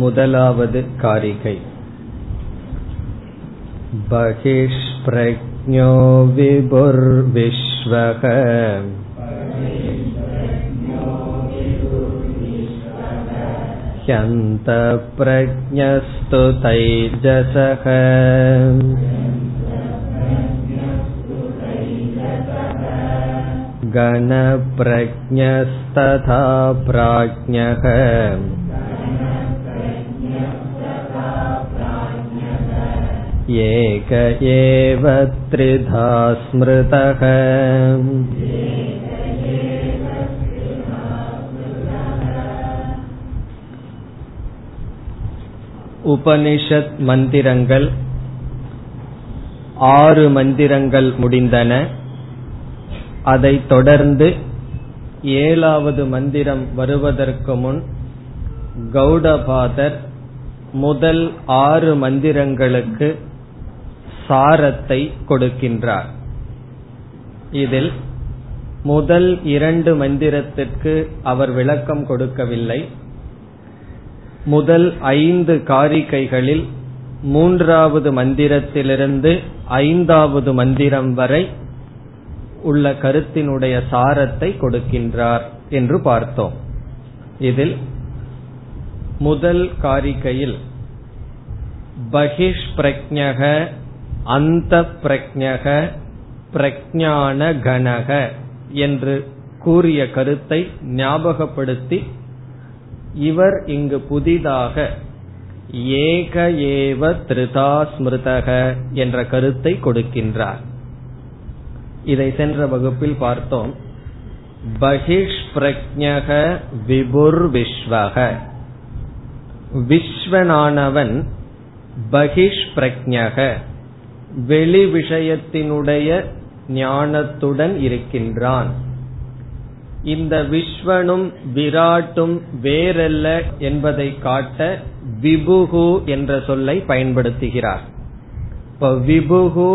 முதலாவது காரிகை. பஹிஷ் ப்ரஜ்ஞோ விபுர்விஸ்வஹ யந்தः ப்ரஜ்ஞஸ்து தைஜஸஹ கணப்ரஜ்ஞஸ்ததா ப்ராஜ்ஞஹ ஏக ஏவ த்ரிதா ஸ்மிருதஹ. உபனிஷத் மந்திரங்கள் 6 மந்திரங்கள் முடிந்தன. அதைத் தொடர்ந்து 7வது மந்திரம் வருவதற்கு முன் கௌடபாதர் முதல் 6 மந்திரங்களுக்கு சாரத்தை கொடுக்கின்றார். இதில் முதல் 2 மந்திரத்திற்கு அவர் விளக்கம் கொடுக்கவில்லை. முதல் 5 காரிகைகளில் 3வது மந்திரத்திலிருந்து 5வது மந்திரம் வரை உள்ள கருத்தினுடைய சாரத்தை கொடுக்கின்றார் என்று பார்த்தோம். இதில் முதல் காரிகையில் பஹிஷ் பிரஜ்ஞக அந்தப் பிரஜ்ஞக பிரஜ்ஞான கணக என்று கூறிய கருத்தை ஞாபகப்படுத்தி இவர் இங்கு புதிதாக ஏக ஏவ த்ரிதா ஸ்மிருதக என்ற கருத்தை கொடுக்கின்றார். இதை சென்ற வகுப்பில் பார்த்தோம். பஹிஷ் பிரஜ்ஞக விபுர் விஸ்வக, விஸ்வனானவன் பஹிஷ் பிரஜ்ஞக வெளி விஷயத்தினுடைய ஞானத்துடன் இருக்கின்றான். இந்த விஸ்வனும் விராட்டும் வேறல்ல என்பதை காட்ட விபுகு என்ற சொல்லை பயன்படுத்துகிறார். இப்ப விபுகு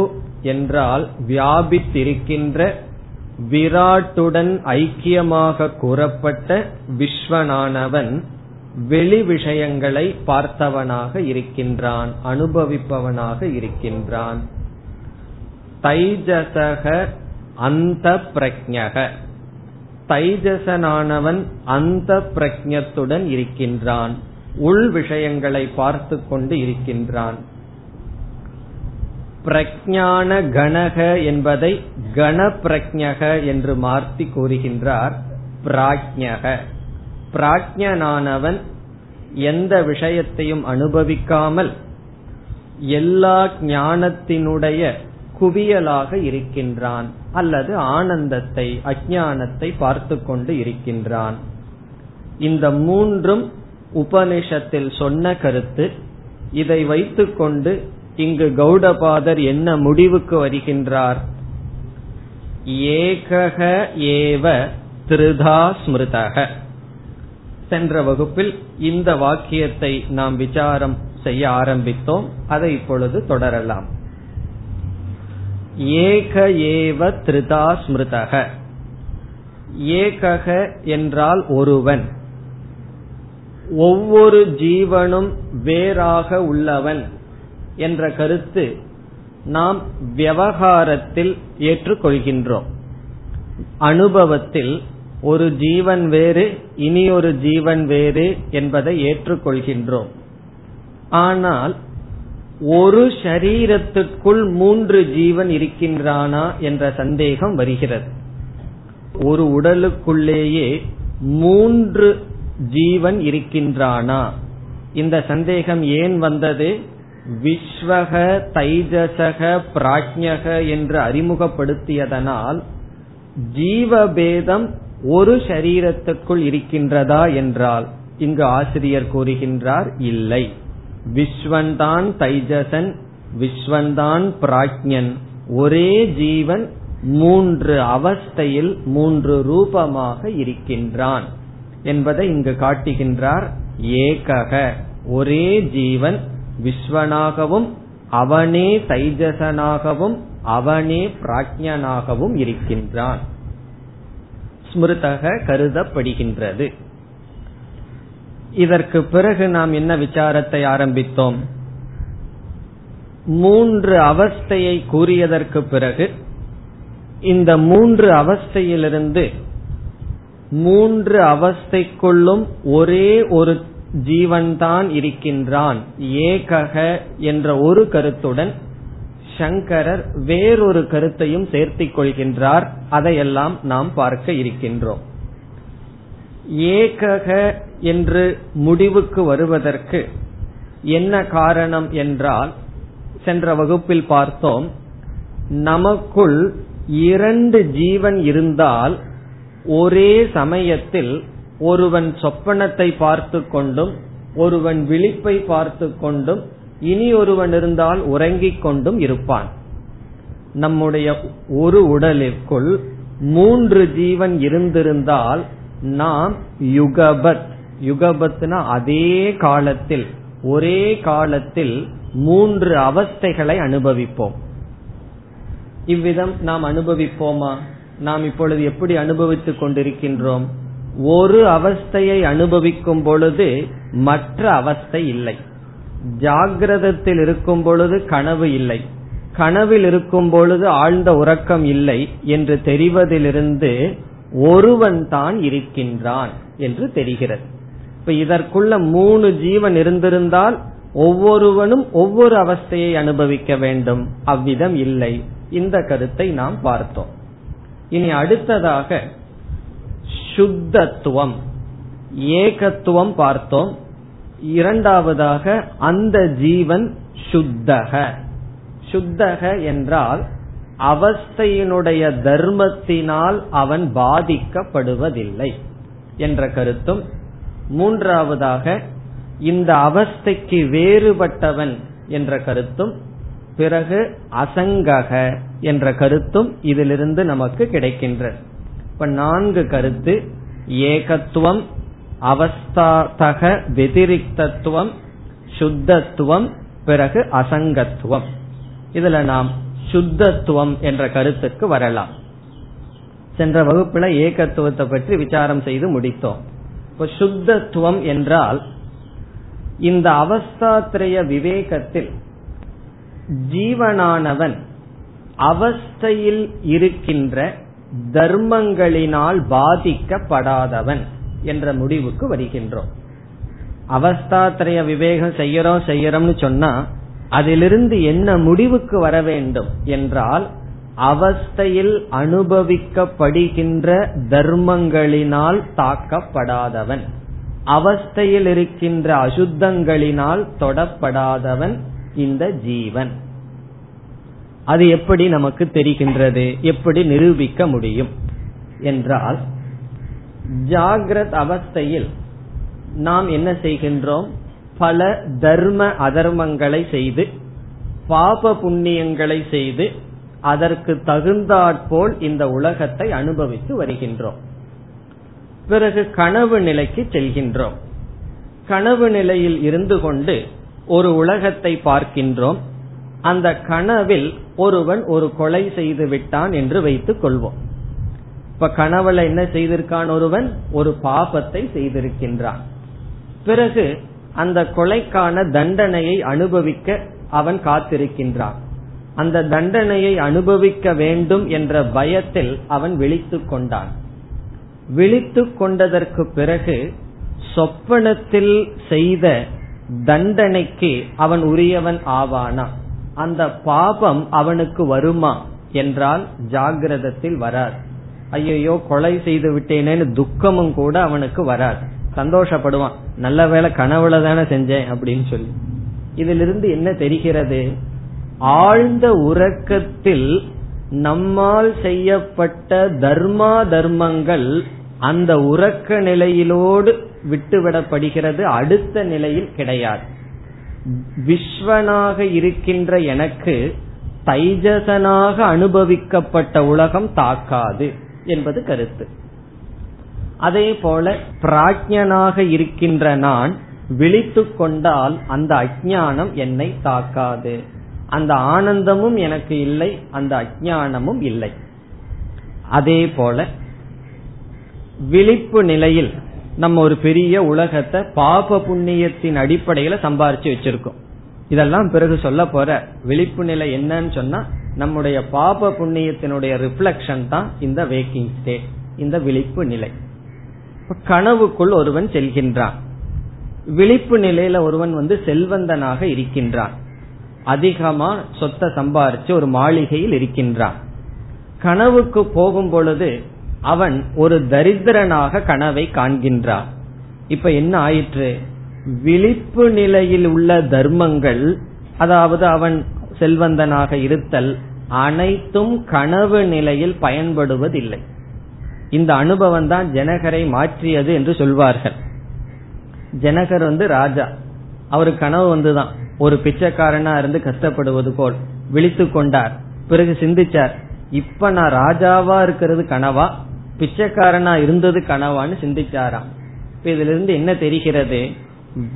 என்றால் வியாபித்திருக்கின்ற, விராட்டுடன் ஐக்கியமாக கூறப்பட்ட விஸ்வனானவன் வெளி விஷயங்களை பார்த்தவனாக இருக்கின்றான், அனுபவிப்பவனாக இருக்கின்றான். தைஜசக அந்த பிரஜ்ஞக, தைஜசனானவன் அந்த பிரஜ்ஞத்துடன் இருக்கின்றான், உள் விஷயங்களை பார்த்து கொண்டு இருக்கின்றான். பிரஜ்ஞான கணக என்பதை கணப்ரஜ்ஞக என்று மாற்றி கூறுகின்றார். பிராஜ்ஞக, பிராஜ்ஞனானவன் எந்த விஷயத்தையும் அனுபவிக்காமல் எல்லா ஞானத்தினுடைய குவியலாக இருக்கின்றான், அல்லது ஆனந்தத்தை அஜ்ஞானத்தை பார்த்து கொண்டு இருக்கின்றான். இந்த 3 உபனிஷத்தில் சொன்ன கருத்து. இதை வைத்துக்கொண்டு இங்கு கௌடபாதர் என்ன முடிவுக்கு வருகின்றார்? ஏகஹ ஏவ த்ரிதா ஸ்மிருதஹ. சென்ற வகுப்பில் இந்த வாக்கியத்தை நாம் விசாரம் செய்ய ஆரம்பித்தோம். அதை இப்பொழுது தொடரலாம். ஏக ஏவ த்ரிதா ஸ்மிருதஹ. ஏகஹ என்றால் ஒருவன், ஒவ்வொரு ஜீவனும் வேறாக உள்ளவன் என்ற கருத்து நாம் விவகாரத்தில் ஏற்றுக்கொள்கின்றோம். அனுபவத்தில் ஒரு ஜீவன் வேறு, இனியொரு ஜீவன் வேறு என்பதை ஏற்றுக்கொள்கின்றோம். ஆனால் ஒரு சரீரத்திற்குள் 3 ஜீவன் இருக்கின்றானா என்ற சந்தேகம் வருகிறது. ஒரு உடலுக்குள்ளேயே 3 ஜீவன் இருக்கின்றானா? இந்த சந்தேகம் ஏன் வந்தது? விஸ்வக தைஜசக பிராஜ்ஞக என்று அறிமுகப்படுத்தியதனால் ஜீவபேதம் ஒரு சரீரத்துக்குள் இருக்கின்றதா என்றால் இங்கு ஆசிரியர் கூறுகின்றார், இல்லை, விஸ்வன்தான் தைஜசன், விஸ்வன்தான் பிராஜ்ஞன், ஒரே ஜீவன் 3 அவஸ்தையில் 3 ரூபமாக இருக்கின்றான் என்பதை இங்கு காட்டுகின்றார். ஏகக ஒரே ஜீவன், விஸ்வனாகவும் அவனே தைஜசனாகவும் அவனே பிராஜ்ஞனாகவும் இருக்கின்றான். ஸ்மிருதக கருதப்படுகின்றது. இதற்கு பிறகு நாம் என்ன விசாரத்தை ஆரம்பித்தோம்? மூன்று அவஸ்தையை கூறியதற்கு பிறகு இந்த மூன்று அவஸ்தையிலிருந்து மூன்று அவஸ்தைக்குள்ளும் ஒரே ஒரு ஜீவன்தான் இருக்கின்றான் ஏகக என்ற ஒரு கருத்துடன் சங்கரர் வேறொரு கருத்தையும் சேர்த்திக் கொள்கின்றார். அதையெல்லாம் நாம் பார்க்க இருக்கின்றோம். ஏகக என்று முடிவுக்கு வருவதற்கு என்ன காரணம் என்றால், சென்ற வகுப்பில் பார்த்தோம், நமக்குள் இரண்டு ஜீவன் இருந்தால் ஒரே சமயத்தில் ஒருவன் சொப்பனத்தை பார்த்து கொண்டும் ஒருவன் விழிப்பை பார்த்து கொண்டும் இனி ஒருவன் இருந்தால் உறங்கிக் கொண்டும் இருப்பான். நம்முடைய ஒரு உடலிற்குள் மூன்று ஜீவன் இருந்திருந்தால் நாம் யுகபத், யுகபத்னா அதே காலத்தில் ஒரே காலத்தில் மூன்று அவஸ்தைகளை அனுபவிப்போம். இவ்விதம் நாம் அனுபவிப்போமா? நாம் இப்பொழுது எப்படி அனுபவித்துக் கொண்டிருக்கின்றோம்? ஒரு அவஸ்தையை அனுபவிக்கும் பொழுது மற்ற அவஸ்தை இல்லை. ஜாகிரதத்தில் இருக்கும் பொழுது கனவு இல்லை, கனவில் இருக்கும் பொழுது ஆழ்ந்த உறக்கம் இல்லை என்று தெரிவதிலிருந்து ஒருவன் தான் இருக்கின்றான் என்று தெரிகிறது. இப்ப இதற்குள்ள மூணு ஜீவன் இருந்திருந்தால் ஒவ்வொருவனும் ஒவ்வொரு அவஸ்தையை அனுபவிக்க வேண்டும். அவ்விதம் இல்லை. இந்த கருத்தை நாம் பார்த்தோம். இனி அடுத்ததாக சுத்தத்துவம், ஏகத்துவம் பார்த்தோம். இரண்டாவதாக அந்த ஜீவன் சுத்தக. சுத்தக என்றால் அவஸ்தையினுடைய தர்மத்தினால் அவன் பாதிக்கப்படுவதில்லை என்ற கருத்தும், மூன்றாவதாக இந்த அவஸ்தைக்கு வேறுபட்டவன் என்ற கருத்தும், பிறகு அசங்கக என்ற கருத்தும் இதிலிருந்து நமக்கு கிடைக்கின்றது. இப்ப நான்கு கருத்து: ஏகத்துவம், அவஸ்தாதக வெதிரிக்தத்துவம், சுத்தத்துவம், பிறகு அசங்கத்துவம். இதுல நாம் சுத்தத்துவம் என்ற கருத்துக்கு வரலாம். சென்ற வகுப்புல ஏகத்துவத்தை பற்றி விசாரம் செய்து முடித்தோம். இப்ப சுத்தத்துவம் என்றால் இந்த அவஸ்தாத்ரய விவேகத்தில் ஜீவனானவன் அவஸ்தையில் இருக்கின்ற தர்மங்களினால் பாதிக்கப்படாதவன் என்ற முடிவுக்கு வருகின்றோம். அவஸ்தாத்ரய விவேகம் செய்யறோம்னு சொன்னா அதிலிருந்து என்ன முடிவுக்கு வர வேண்டும் என்றால், அவஸ்தையில் அனுபவிக்கப்படுகின்ற தர்மங்களினால் தாக்கப்படாதவன், அவஸ்தையில் இருக்கின்ற அசுத்தங்களினால் தொடப்படாதவன் இந்த ஜீவன். அது எப்படி நமக்கு தெரிகின்றது? எப்படி நிரூபிக்க முடியும் என்றால், ஜாகிரத் அவஸ்தையில் நாம் என்ன செய்கின்றோம்? பல தர்ம அதர்மங்களை செய்து, பாப புண்ணியங்களை செய்து, அதற்கு தகுந்தாற்போல் இந்த உலகத்தை அனுபவித்து வருகின்றோம். பிறகு கனவு நிலைக்கு செல்கின்றோம். கனவு நிலையில் இருந்து கொண்டு ஒரு உலகத்தை பார்க்கின்றோம். அந்த கனவில் ஒருவன் ஒரு கொலை செய்து விட்டான் என்று வைத்துக் கொள்வோம். இப்ப கனவுல என்ன செய்திருக்கான்? ஒருவன் ஒரு பாபத்தை செய்திருக்கின்றான். பிறகு அந்த கொலைக்கான தண்டனையை அனுபவிக்க அவன் காத்திருக்கின்றான். அந்த தண்டனையை அனுபவிக்க வேண்டும் என்ற பயத்தில் அவன் விழித்துக் கொண்டான். விழித்துக் கொண்டதற்கு பிறகு சொப்பனத்தில் செய்த தண்டனைக்கு அவன் உரியவன் ஆவானா? அந்த பாபம் அவனுக்கு வருமா என்றால் ஜாகிரதத்தில் வராது. ஐயோ கொலை செய்து விட்டேனேன்னு துக்கமும் கூட அவனுக்கு வராது. சந்தோஷப்படுவான், நல்ல வேளை கனவுல தானே செஞ்சேன் அப்படின்னு சொல்லி. இதிலிருந்து என்ன தெரிகிறது? ஆழ்ந்த உறக்கத்தில் நம்மால் செய்யப்பட்ட தர்மா தர்மங்கள் அந்த உறக்க நிலையிலோடு விட்டுவிடப்படுகிறது, அடுத்த நிலையில் கிடையாது. விஸ்வனாக இருக்கின்ற எனக்கு தைஜசனாக அனுபவிக்கப்பட்ட உலகம் தாக்காது என்பது கருத்து. அதே போல பிராஜ்ஞனாக இருக்கின்ற நான் விழித்து கொண்டால் அந்த அஜ்ஞானம் என்னை தாக்காது. அந்த ஆனந்தமும் எனக்கு இல்லை, அந்த அஜ்ஞானமும் இல்லை. அதே போல விழிப்பு நிலையில் நம்ம ஒரு பெரிய உலகத்தை பாப புண்ணியத்தின் அடிப்படையில சம்பாரிச்சு வச்சிருக்கோம். இதெல்லாம் பிறகு சொல்ல போற விழிப்பு நிலை என்னன்னு சொன்னா நம்முடைய பாப புண்ணியத்தினுடைய ரிஃப்ளெக்ஷன் தான் இந்த வேக்கிங் ஸ்டேட், இந்த விழிப்பு நிலை. கனவுக்குள் ஒருவன் செல்கின்றான், விழிப்பு நிலையில ஒருவன் செல்வந்தனாக இருக்கின்றான், அதிகமா சொத்தை சம்பாரிச்சு ஒரு மாளிகையில் இருக்கின்றான். கனவுக்கு போகும் பொழுது அவன் ஒரு தரித்திரனாக கனவை காண்கின்றான். இப்ப என்ன ஆயிற்று? விழிப்பு நிலையில் உள்ள தர்மங்கள், அதாவது அவன் செல்வந்தனாக இருத்தல், அனைத்தும் கனவு நிலையில் பயன்படுவதில்லை. இந்த அனுபவம் தான் ஜனகரை மாற்றியது என்று சொல்வார்கள். ஜனகர் ராஜா, அவரு கனவு வந்துதான் ஒரு பிச்சைக்காரனா இருந்து கஷ்டப்படுவது போல் விழித்து கொண்டார். பிறகு சிந்திச்சார், இப்ப நான் ராஜாவா இருக்கிறது கனவா, பிச்சைக்காரனா இருந்தது கனவான்னு சிந்திச்சாராம். இதுல இருந்து என்ன தெரிகிறது?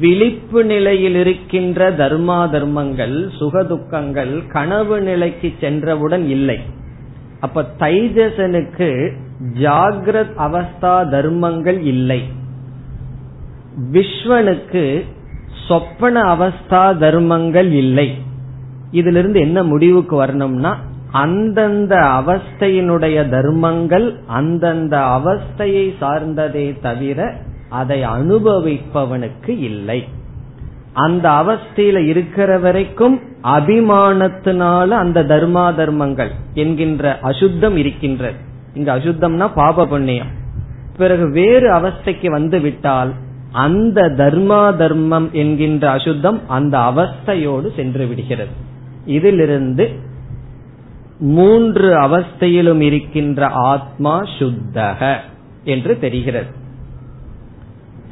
விழிப்பு நிலையில் இருக்கின்ற தர்மா தர்மங்கள், சுகதுக்கங்கள் கனவு நிலைக்கு சென்றவுடன் இல்லை. அப்ப தைஜசனுக்கு ஜாகிரத் அவஸ்தா தர்மங்கள் இல்லை, விஸ்வனுக்கு சொப்பன அவஸ்தா தர்மங்கள் இல்லை. இதிலிருந்து என்ன முடிவுக்கு வரணும்னா, அந்தந்த அவஸ்தையினுடைய தர்மங்கள் அந்தந்த அவஸ்தையை சார்ந்ததே தவிர அதை அனுபவிப்பவனுக்கு இல்லை. அந்த அவஸ்தையில இருக்கிற வரைக்கும் அபிமானத்தினால அந்த தர்மா தர்மங்கள் என்கின்ற அசுத்தம் இருக்கின்றது. இங்க அசுத்தம்னா பாப புண்ணியம். பிறகு வேறு அவஸ்தைக்கு வந்து விட்டால் அந்த தர்மா தர்மம் என்கின்ற அசுத்தம் அந்த அவஸ்தையோடு சென்று விடுகிறது. இதிலிருந்து மூன்று அவஸ்தையிலும் இருக்கின்ற ஆத்மா சுத்தக என்று தெரிகிறது.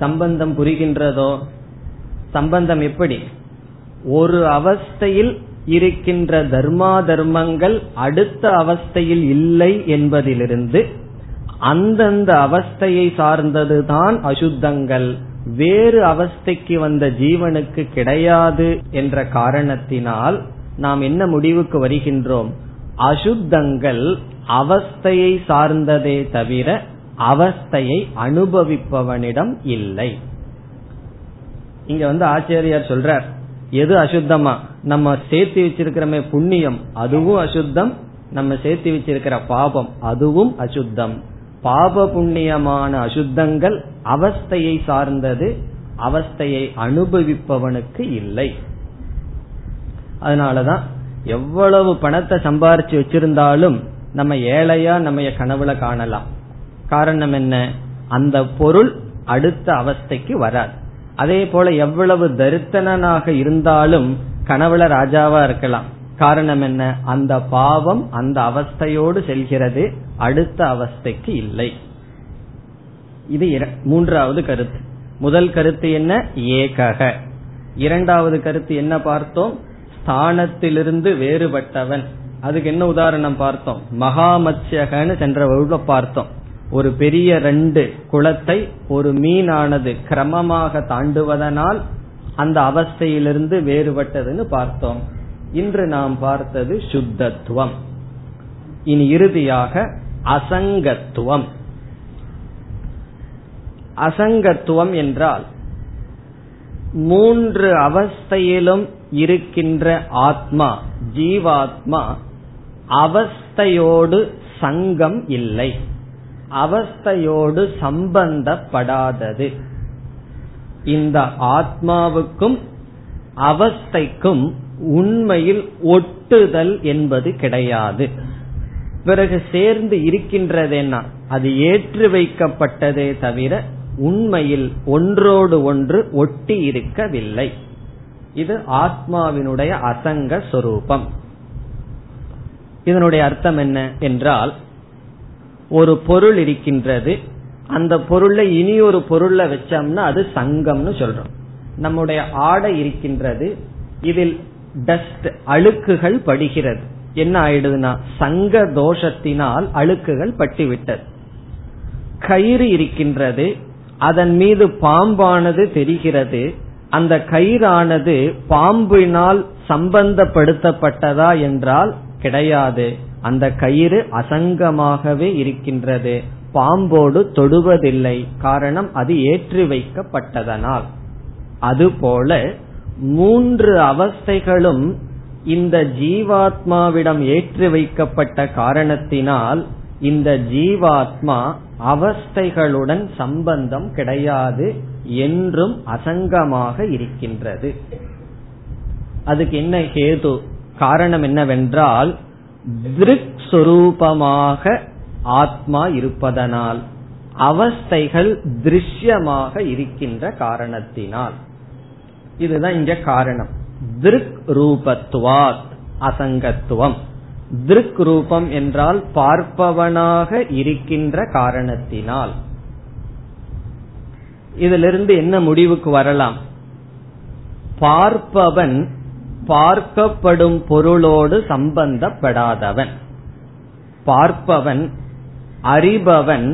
சம்பந்தம் புரிகின்றதோ? சம்பந்தம் எப்படி? ஒரு அவஸ்தையில் இருக்கின்ற தர்மா தர்மங்கள் அடுத்த அவஸ்தையில் இல்லை என்பதிலிருந்து அந்தந்த அவஸ்தையை சார்ந்ததுதான் அசுத்தங்கள், வேறு அவஸ்தைக்கு வந்த ஜீவனுக்கு கிடையாது என்ற காரணத்தினால் நாம் என்ன முடிவுக்கு வருகின்றோம்? அசுத்தங்கள் அவஸ்தையை சார்ந்ததே தவிர அவஸ்தையை அனுபவிப்பவனிடம் இல்லை. இங்க ஆச்சாரியார் சொல்றார், எது அசுத்தமா? நம்ம சேர்த்து வச்சிருக்கிறமே புண்ணியம், அதுவும் அசுத்தம். நம்ம சேர்த்து வச்சிருக்கிற பாபம், அதுவும் அசுத்தம். பாப புண்ணியமான அசுத்தங்கள் அவஸ்தையை சார்ந்தது, அவஸ்தையை அனுபவிப்பவனுக்கு இல்லை. அதனாலதான் எவ்வளவு பணத்தை சம்பாரிச்சு வச்சிருந்தாலும் நம்ம ஏழையா நம்ம கனவுல காணலாம். காரணம் என்ன? அந்த பொருள் அடுத்த அவஸ்தைக்கு வராது. அதே போல எவ்வளவு தரித்திரனாக இருந்தாலும் கனவுல ராஜாவா இருக்கலாம். காரணம் என்ன? அந்த பாவம் அந்த அவஸ்தையோடு செல்கிறது, அடுத்த அவஸ்தைக்கு இல்லை. இது மூன்றாவது கருத்து. முதல் கருத்து என்ன? ஏகக. இரண்டாவது கருத்து என்ன பார்த்தோம்? ஸ்தானத்திலிருந்து வேறுபட்டவன். அதுக்கு என்ன உதாரணம் பார்த்தோம்? மகாமத்ஸ்யகன்னு சென்ற வகுப்புல பார்த்தோம். ஒரு பெரிய ரெண்டு குளத்தை ஒரு மீனானது கிரமமாக தாண்டுவதனால் அந்த அவஸ்தையிலிருந்து வேறுபட்டதுன்னு பார்த்தோம். இன்று நாம் பார்த்தது சுத்தத்துவம். இனி இறுதியாக அசங்கத்துவம். அசங்கத்துவம் என்றால் மூன்று அவஸ்தையிலும் இருக்கின்ற ஆத்மா, ஜீவாத்மா, அவஸ்தையோடு சங்கம் இல்லை, அவஸ்தையோடு சம்பந்தப்படாதது. இந்த ஆத்மாவுக்கும் அவஸ்தைக்கும் உண்மையில் ஒட்டுதல் என்பது கிடையாது. பிறகு சேர்ந்து இருக்கின்றதேன்னா அது ஏற்றி வைக்கப்பட்டதே தவிர உண்மையில் ஒன்றோடு ஒன்று ஒட்டி இருக்கவில்லை. இது ஆத்மாவினுடைய அசங்க சொரூபம். இதனுடைய அர்த்தம் என்ன என்றால், ஒரு பொருள் இருக்கின்றது, அந்த பொருளை இனி ஒரு பொருள்ல வச்சோம்னா அது சங்கம்னு சொல்றோம். நம்முடைய ஆடை இருக்கின்றது, இதில் டஸ்ட் அழுக்குகள் படுகிறது. என்ன ஆயிடுதுன்னா சங்க தோஷத்தினால் அழுக்குகள் பட்டுவிட்டது. கயிறு இருக்கின்றது, அதன் மீது பாம்பானது தெரிகிறது. அந்த கயிறானது பாம்பினால் சம்பந்தப்படுத்தப்பட்டதா என்றால் கிடையாது. அந்த கயிறு அசங்கமாகவே இருக்கின்றது, பாம்போடு தொடுவதில்லை, காரணம் அது ஏற்றி வைக்கப்பட்டதனால். அதுபோல மூன்று அவஸ்தைகளும் இந்த ஜீவாத்மாவிடம் ஏற்றி வைக்கப்பட்ட காரணத்தினால் இந்த ஜீவாத்மா அவஸ்தைகளுடன் சம்பந்தம் கிடையாது, என்றும் அசங்கமாக இருக்கின்றது. அதுக்கு என்ன ஹேது, காரணம் என்னவென்றால் திருக் சுரூபமாக ஆத்மா இருப்பதனால், அவஸ்தைகள் திருஷ்யமாக இருக்கின்ற காரணத்தினால். இதுதான் இங்க காரணம். திருக் ரூபத்துவாத் அசங்கத்துவம். திருக் ரூபம் என்றால் பார்ப்பவனாக இருக்கின்ற காரணத்தினால். இதிலிருந்து என்ன முடிவுக்கு வரலாம்? பார்ப்பவன் பார்க்கப்படும் பொருளோடு சம்பந்தப்படாதவன். பார்ப்பவன் அறிபவன்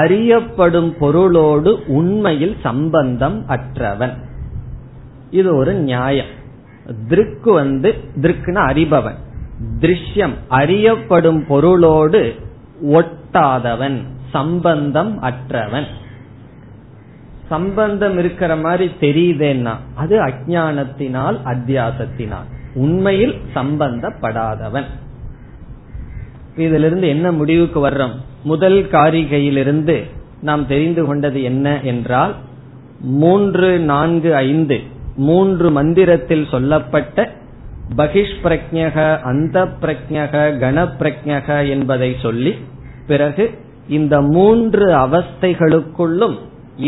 அறியப்படும் பொருளோடு உண்மையில் சம்பந்தம் அற்றவன். இது ஒரு நியாயம். திருக்கு திருக்குனா அறிபவன், திருஷ்யம் அறியப்படும் பொருளோடு ஒட்டாதவன், சம்பந்தம் அற்றவன். சம்பந்தம் இருக்கிற மாதிரி தெரியுதேன்னா அது அஞ்ஞானத்தினால் அத்தியாசத்தினால், உண்மையில் சம்பந்தப்படாதவன். இதிலிருந்து என்ன முடிவுக்கு வர்றோம்? முதல் காரிகையிலிருந்து நாம் தெரிந்து கொண்டது என்ன என்றால், 3, 4, 5 மூன்று மந்திரத்தில் சொல்லப்பட்ட பகிஷ்பிரக்ஞக, அந்த பிரக்ஞக, கணப்பிரக்ஞக என்பதை சொல்லி, பிறகு இந்த மூன்று அவஸ்தைகளுக்குள்ளும்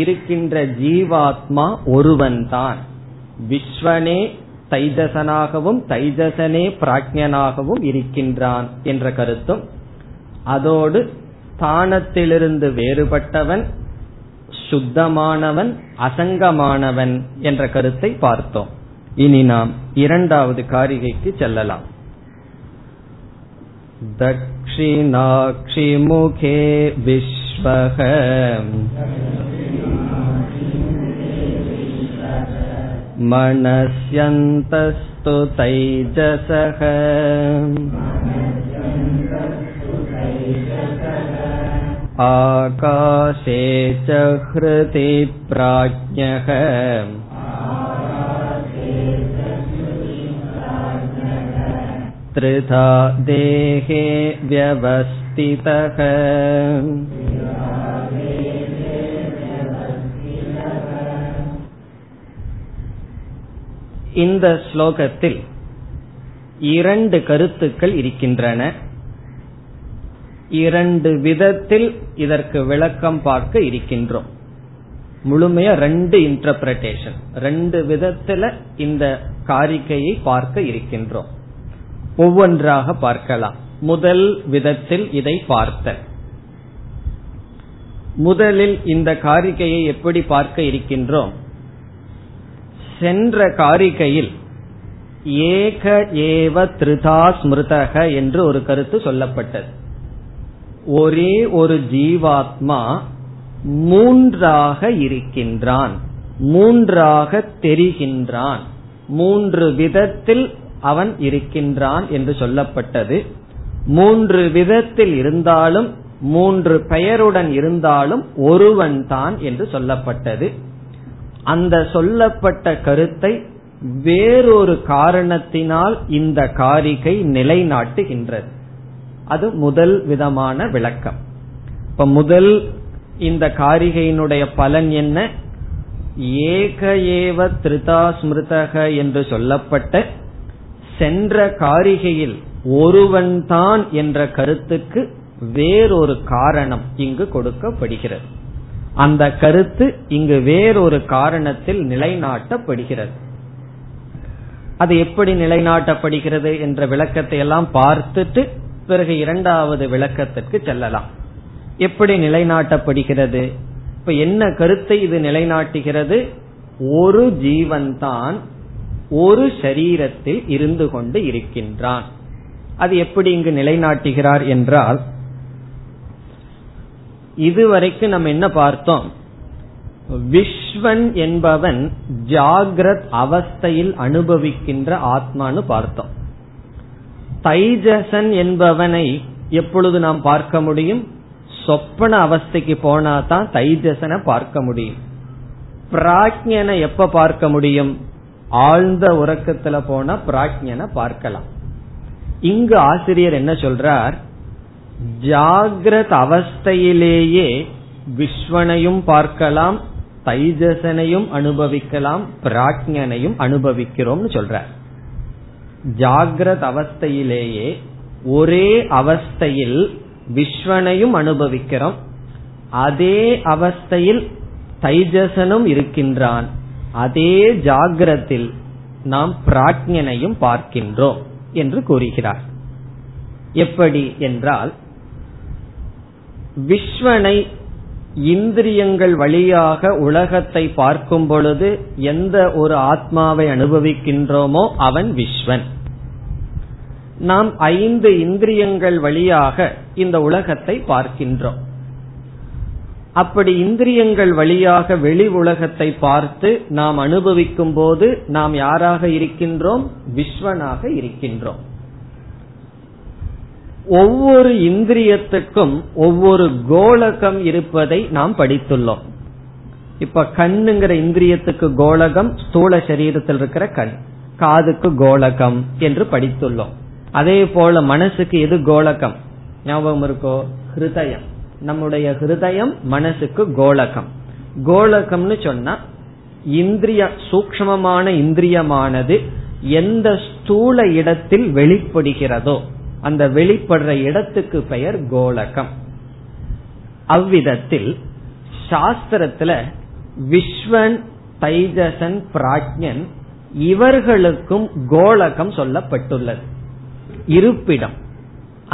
இருக்கின்ற ஜீவாத்மா ஒருவன்தான். விஸ்வனே தைஜசனாகவும் தைஜசனே பிராக்ஞனாகவும் இருக்கின்றான் என்ற கருத்தும், அதோடு ஸ்தானத்திலிருந்து வேறுபட்டவன், சுத்தமானவன், அசங்கமானவன் என்ற கருத்தை பார்த்தோம். இனி நாம் இரண்டாவது காரிகைக்கு செல்லலாம். தக்ஷிணாக்ஷி முகே விஸ்வஹ மனஸ்யந்தஸ்து தைஜசஹ ஆகாசே ச ஹ்ருதி ப்ராஜ்ஞஹ த்ரிதா தேஹே வ்யவஸ்திதஹ. இந்த ஸ்லோகத்தில் இரண்டு கருத்துக்கள் இருக்கின்றன. இரண்டு விதத்தில் இதற்கு விளக்கம் பார்க்க இருக்கின்றோம். முழுமையா 2 இன்டர்பிரேஷன், 2 விதத்துல இந்த காரிகையை பார்க்க இருக்கின்றோம். ஒவ்வொன்றாக பார்க்கலாம். முதல் விதத்தில் இதை பார்த்த முதலில் இந்த காரிகையை எப்படி பார்க்க இருக்கின்றோம்? சென்ற காரிகையில் ஏக ஏவ த்ரிதா ஸ்மிருதக என்று ஒரு கருத்து சொல்லப்பட்டது. ஒரே ஒரு ஜீவாத்மா மூன்றாக இருக்கின்றான், மூன்றாக தெரிகின்றான், 3 விதத்தில் அவன் இருக்கின்றான் என்று சொல்லப்பட்டது. 3 விதத்தில் இருந்தாலும் 3 பெயருடன் இருந்தாலும் ஒருவன் தான் என்று சொல்லப்பட்டது. அந்த சொல்லப்பட்ட கருத்தை வேறொரு காரணத்தினால் இந்த காரிகை நிலைநாட்டுகின்றது. அது முதல் விதமான விளக்கம். இப்ப முதல் இந்த காரிகையினுடைய பலன் என்ன? ஏக ஏவ த்ரிதா ஸ்மிருதக என்று சொல்லப்பட்ட சென்ற காரிகையில் ஒருவன்தான் என்ற கருத்துக்கு வேறொரு காரணம் இங்கு கொடுக்கப்படுகிறது. அந்த கருத்து இங்கு வேறொரு காரணத்தில் நிலைநாட்டப்படுகிறது. அது எப்படி நிலைநாட்டப்படுகிறது என்ற விளக்கத்தை எல்லாம் பார்த்துட்டு பிறகு இரண்டாவது விளக்கத்திற்கு செல்லலாம். எப்படி நிலைநாட்டப்படுகிறது? இப்ப என்ன கருத்தை இது நிலைநாட்டுகிறது? ஒரு ஜீவன் தான் ஒரு சரீரத்தில் இருந்து கொண்டு இருக்கின்றான். அது எப்படி இங்கு நிலைநாட்டுகிறார் என்றால், இதுவரைக்கும் நம்ம என்ன பார்த்தோம்? விஸ்வன் என்பவன் ஜாகிரத் அவஸ்தையில் அனுபவிக்கின்ற ஆத்மானு பார்த்தோம். தைஜசன் என்பவனை எப்பொழுது நாம் பார்க்க முடியும்? சொப்பன அவஸ்தைக்கு போனா தான் தைஜசனை பார்க்க முடியும். பிராக்ஞனை எப்ப பார்க்க முடியும்? ஆழ்ந்த உறக்கத்துல போனா பிராக்ஞனை பார்க்கலாம். இங்கு ஆசிரியர் என்ன சொல்றார்? ஜாகிரத அவஸ்தையிலேயே விஸ்வனையும் பார்க்கலாம், தைஜசனையும் அனுபவிக்கலாம், பிராக்ஞனையும் அனுபவிக்கிறோம்னு சொல்றார். ஜாகிரத அவஸ்தையிலேயே ஒரே அவஸ்தையில் விஸ்வனையும் அனுபவிக்கிறோம், அதே அவஸ்தையில் தைஜசனும் இருக்கின்றான், அதே ஜாகிரத்தில் நாம் பிராக்ஞனையும் பார்க்கின்றோம் என்று கூறுகிறார். எப்படி என்றால், விஸ்வனை இந்திரியங்கள் வழியாக உலகத்தை பார்க்கும் பொழுது எந்த ஒரு ஆத்மாவை அனுபவிக்கின்றோமோ அவன் விஸ்வன். நாம் 5 இந்திரியங்கள் வழியாக இந்த உலகத்தை பார்க்கின்றோம். அப்படி இந்திரியங்கள் வழியாக வெளி உலகத்தை பார்த்து நாம் அனுபவிக்கும் போது நாம் யாராக இருக்கின்றோம்? விஸ்வனாக இருக்கின்றோம். ஒவ்வொரு இந்திரியத்துக்கும் ஒவ்வொரு கோளகம் இருப்பதை நாம் படித்துள்ளோம். இப்ப கண்ணுங்கிற இந்திரியத்துக்கு கோளகம், ஸ்தூல சரீரத்தில் இருக்கிற கண். காதுக்கு கோளகம் என்று படித்துள்ளோம். அதே போல மனசுக்கு எது கோளகம்? ஞாபகம் இருக்கோ? ஹிருதயம். நம்முடைய ஹிருதயம் மனசுக்கு கோளகம். கோளகம்னு சொன்னா இந்திரிய சூக்ஷ்மமான இந்திரியமானது எந்த ஸ்தூல இடத்தில் வெளிப்படுகிறதோ அந்த வெளிப்படுற இடத்துக்கு பெயர் கோளகம். அவ்விதத்தில் சாஸ்திரத்துல விஸ்வன், தைஜசன், பிராக்ஞன் இவர்களுக்கும் கோளகம் சொல்லப்பட்டுள்ளது. இருப்பிடம்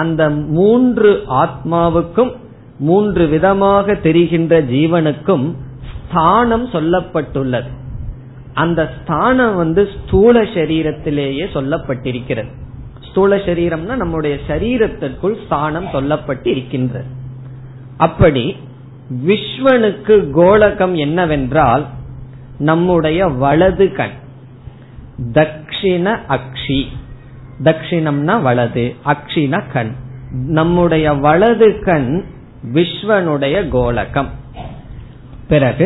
அந்த 3 ஆத்மாவுக்கும் 3 விதமாக தெரிகின்ற ஜீவனுக்கும் ஸ்தானம் சொல்லப்பட்டுள்ளது. அந்த ஸ்தானம் ஸ்தூல சரீரத்திலேயே சொல்லப்பட்டிருக்கிறது. ஸ்தூல சரீரம்னா நம்முடைய சரீரத்திற்குள் ஸ்தானம் சொல்லப்பட்டு இருக்கின்றது. அப்படி விஸ்வனுக்கு கோளகம் என்னவென்றால் நம்முடைய வலது கண், தட்சிண அக்ஷி. தட்சிணம்னா வலது, அக்ஷினா கண். நம்முடைய வலது கண் விஸ்வனுடைய கோளகம். பிறகு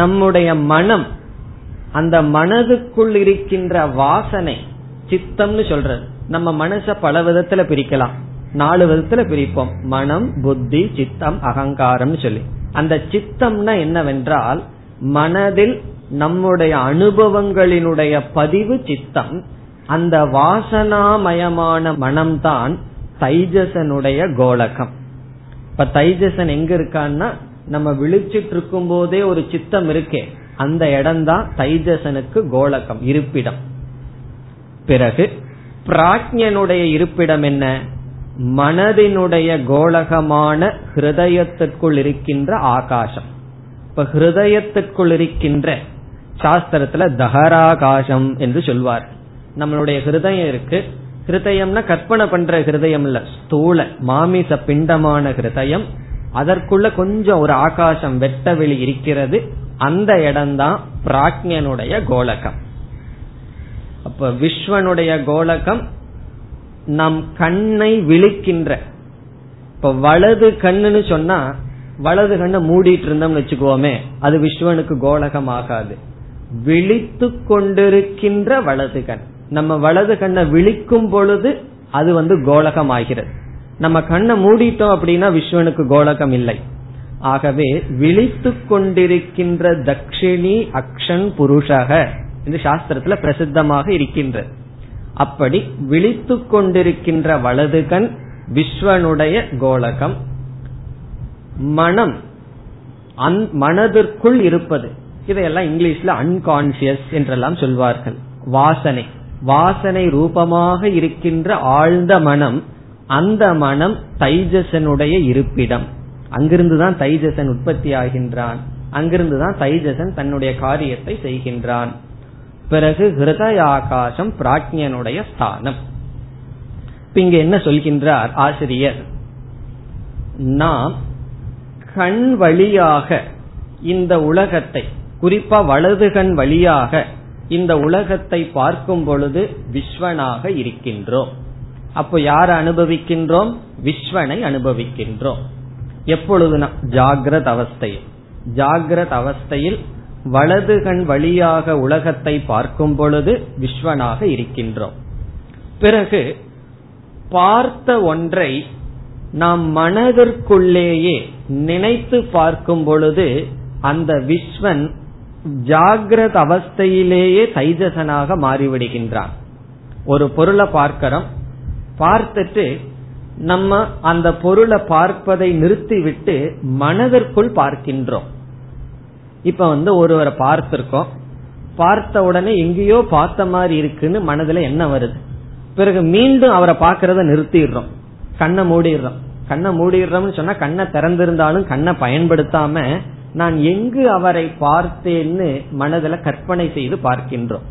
நம்முடைய மனம், அந்த மனதுக்குள் இருக்கின்ற வாசனை, சித்தம்னு சொல்றது. நம்ம மனச பல விதத்துல பிரிக்கலாம், 4 விதத்துல பிரிப்போம். மனம், புத்தி, சித்தம், அகங்காரம் சொல்லி. அந்த சித்தம்னா என்னவென்றால் மனதில் நம்முடைய அனுபவங்களினுடைய பதிவு சித்தம். அந்த வாசனாமயமான மனம்தான் தைஜசனுடைய கோளகம். இப்ப தைஜசன் எங்க இருக்கான்னா, நம்ம விழிச்சிட்டு இருக்கும் போதே ஒரு சித்தம் இருக்கே, அந்த இடம்தான் தைஜசனுக்கு கோளகம், இருப்பிடம். பிறகு பிராக்ஞனுடைய இருப்பிடம் என்ன? மனதினுடைய கோளகமான ஹிருதயத்திற்குள் இருக்கின்ற ஆகாசம். இப்ப ஹிருதயத்திற்குள் இருக்கின்ற, சாஸ்திரத்துல தஹராகாசம் என்று சொல்வார். நம்மளுடைய ஹிருதயம் இருக்கு. ஹிருதயம்னா கற்பனை பண்ற ஹிருதயம் இல்ல, ஸ்தூல மாமிச பிண்டமான ஹிருதயம். அதற்குள்ள கொஞ்சம் ஒரு ஆகாசம், வெட்ட வெளி இருக்கிறது. அந்த இடம்தான் பிராக்ஞனுடைய கோளகம். அப்ப விஸ்வனுடைய கோளகம் நம் கண்ணை விழிக்கின்ற, இப்ப வலது கண்ணுன்னு சொன்னா வலது கண்ணை மூடிட்டு இருந்தோம்னு வச்சுக்கோமே, அது விஸ்வனுக்கு கோளகம் ஆகாது. விழித்து கொண்டிருக்கின்ற வலது கண், நம்ம வலது கண்ணை விழிக்கும் பொழுது அது கோளகம் ஆகிறது. நம்ம கண்ணை மூடிட்டோம் அப்படின்னா விஸ்வனுக்கு கோளகம் இல்லை. ஆகவே விழித்து கொண்டிருக்கின்ற தக்ஷிணி அக்ஷன் புருஷக என்று சாஸ்திரத்துல பிரசித்தமாக இருக்கின்றது. அப்படி விழித்து கொண்டிருக்கின்ற வலது கண் விஸ்வனுடைய கோளகம். மனம், மனதிற்குள் இருப்பது, இதையெல்லாம் இங்கிலீஷ்ல அன்கான்சியஸ் என்றெல்லாம் சொல்வார்கள். வாசனை, வாசனை ரூபமாக இருக்கின்ற ஆழ்ந்த மனம், அந்த மனம் தைஜசனுடைய இருப்பிடம். அங்கிருந்துதான் தைஜசன் உற்பத்தி ஆகின்றான், அங்கிருந்துதான் தைஜசன் தன்னுடைய காரியத்தை செய்கின்றான். பிறகு ஹிருதயாகாசம் பிராக்ஞனுடைய ஸ்தானம். இங்க என்ன சொல்கின்றார் ஆசிரியர்? நாம் கண் வழியாக இந்த உலகத்தை, குறிப்பா வலது கண் வழியாக இந்த உலகத்தை பார்க்கும் பொழுது விஸ்வனாக இருக்கின்றோம். அப்போ யாரை அனுபவிக்கின்றோம்? விஸ்வனை அனுபவிக்கின்றோம். எப்பொழுதுனா ஜாகிரத அவஸ்தையில். ஜாகிரத அவஸ்தையில் வலது கண் வழியாக உலகத்தை பார்க்கும் பொழுது விஸ்வனாக இருக்கின்றோம். பிறகு பார்த்த ஒன்றை நாம் மனதிற்குள்ளேயே நினைத்து பார்க்கும் பொழுது அந்த விஸ்வன் ஜாகிரத அவஸ்தையிலேயே தைஜசனாக மாறிவிடுகின்றான். ஒரு பொருளை பார்க்கிறோம், பார்த்துட்டு நம்ம அந்த பொருளை பார்ப்பதை நிறுத்திவிட்டு மனதிற்குள் பார்க்கின்றோம். இப்ப ஒருவரை பார்த்திருக்கோம், பார்த்த உடனே எங்கேயோ பார்த்த மாதிரி இருக்குன்னு மனதுல என்ன வருது, பிறகு மீண்டும் அவரை பார்க்கறத நிறுத்திடுறோம், கண்ணை மூடிடுறோம். கண்ணை மூடிடுறோம்னு சொன்னா கண்ணை திறந்திருந்தாலும் கண்ணை பயன்படுத்தாம நான் எங்கு அவரை பார்த்தேன்னு மனதுல கற்பனை செய்து பார்க்கின்றோம்.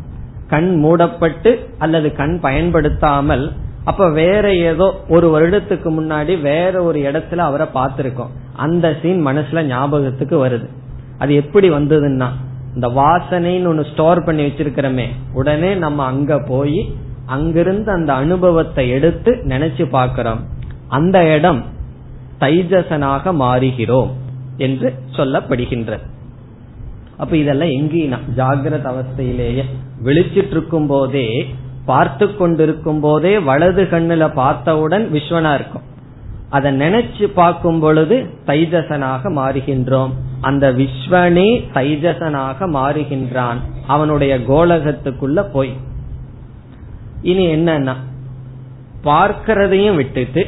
கண் மூடப்பட்டு அல்லது கண் பயன்படுத்தாமல் அப்ப வேற ஏதோ ஒரு வருடத்துக்கு முன்னாடி வேற ஒரு இடத்துல அவரை பார்த்திருக்கோம், அந்த சீன் மனசுல ஞாபகத்துக்கு வருது. அது எப்படி வந்ததுன்னா இந்த வாசனைன்னு ஒன்னு ஸ்டோர் பண்ணி வச்சிருக்கிறோமே, உடனே நம்ம அங்க போய் அங்கிருந்து அந்த அனுபவத்தை எடுத்து நினைச்சு பார்க்கிறோம், அந்த இடம் தைஜசனாக மாறுகிறோம் என்று சொல்லப்படுகின்றது. அப்ப இதெல்லாம் எங்கேனா ஜாகிரத அவஸ்தையிலேயே விழிச்சிட்டு இருக்கும் போதே பார்த்து கொண்டிருக்கும் போதே வலது கண்ணுல பார்த்தவுடன் விஸ்வனா இருக்கும், அதை நினைச்சு பார்க்கும் பொழுது தைஜசனாக மாறுகின்றோம். அந்த விஸ்வனே தைஜசனாக மாறுகின்றான் அவனுடைய கோலகத்துக்குள்ள போய். இனி என்னன்னா பார்க்கிறதையும் விட்டுட்டு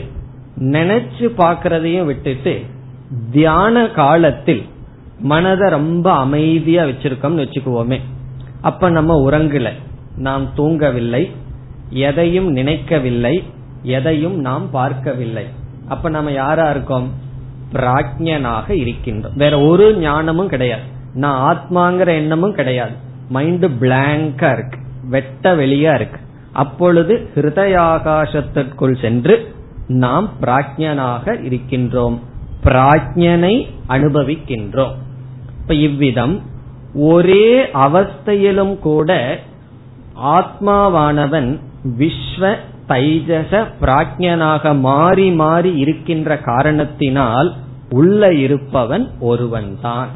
நினைச்சு பார்க்கறதையும் விட்டுட்டு தியான காலத்தில் மனதை ரொம்ப அமைதியா வச்சிருக்கோம்னு வச்சுக்குவோமே, அப்ப நம்ம உறங்கல, நாம் தூங்கவில்லை, எதையும் நினைக்கவில்லை, எதையும் நாம் பார்க்கவில்லை, அப்ப நம்ம யாரா இருக்கோம்? பிராக்ஞனாக இருக்கின்றோம். வேற ஒரு ஞானமும் கிடையாது, நான் ஆத்மாங்கிற எண்ணமும் கிடையாது, மைண்ட் பிளாங்கா இருக்கு, வெட்ட வெளியா இருக்கு. அப்பொழுது ஹிருதயாகாசத்திற்குள் சென்று நாம் பிராக்ஞனாக இருக்கின்றோம், பிராக்ஞனை அனுபவிக்கின்றோம். இப்ப இவ்விதம் ஒரே அவஸ்தையிலும் கூட ஆத்மாவானவன் விஸ்வ தைஜச பிராக்ஞனாக மாறி மாறி இருக்கின்ற காரணத்தினால் உள்ள இருப்பவன் ஒருவன் தான்.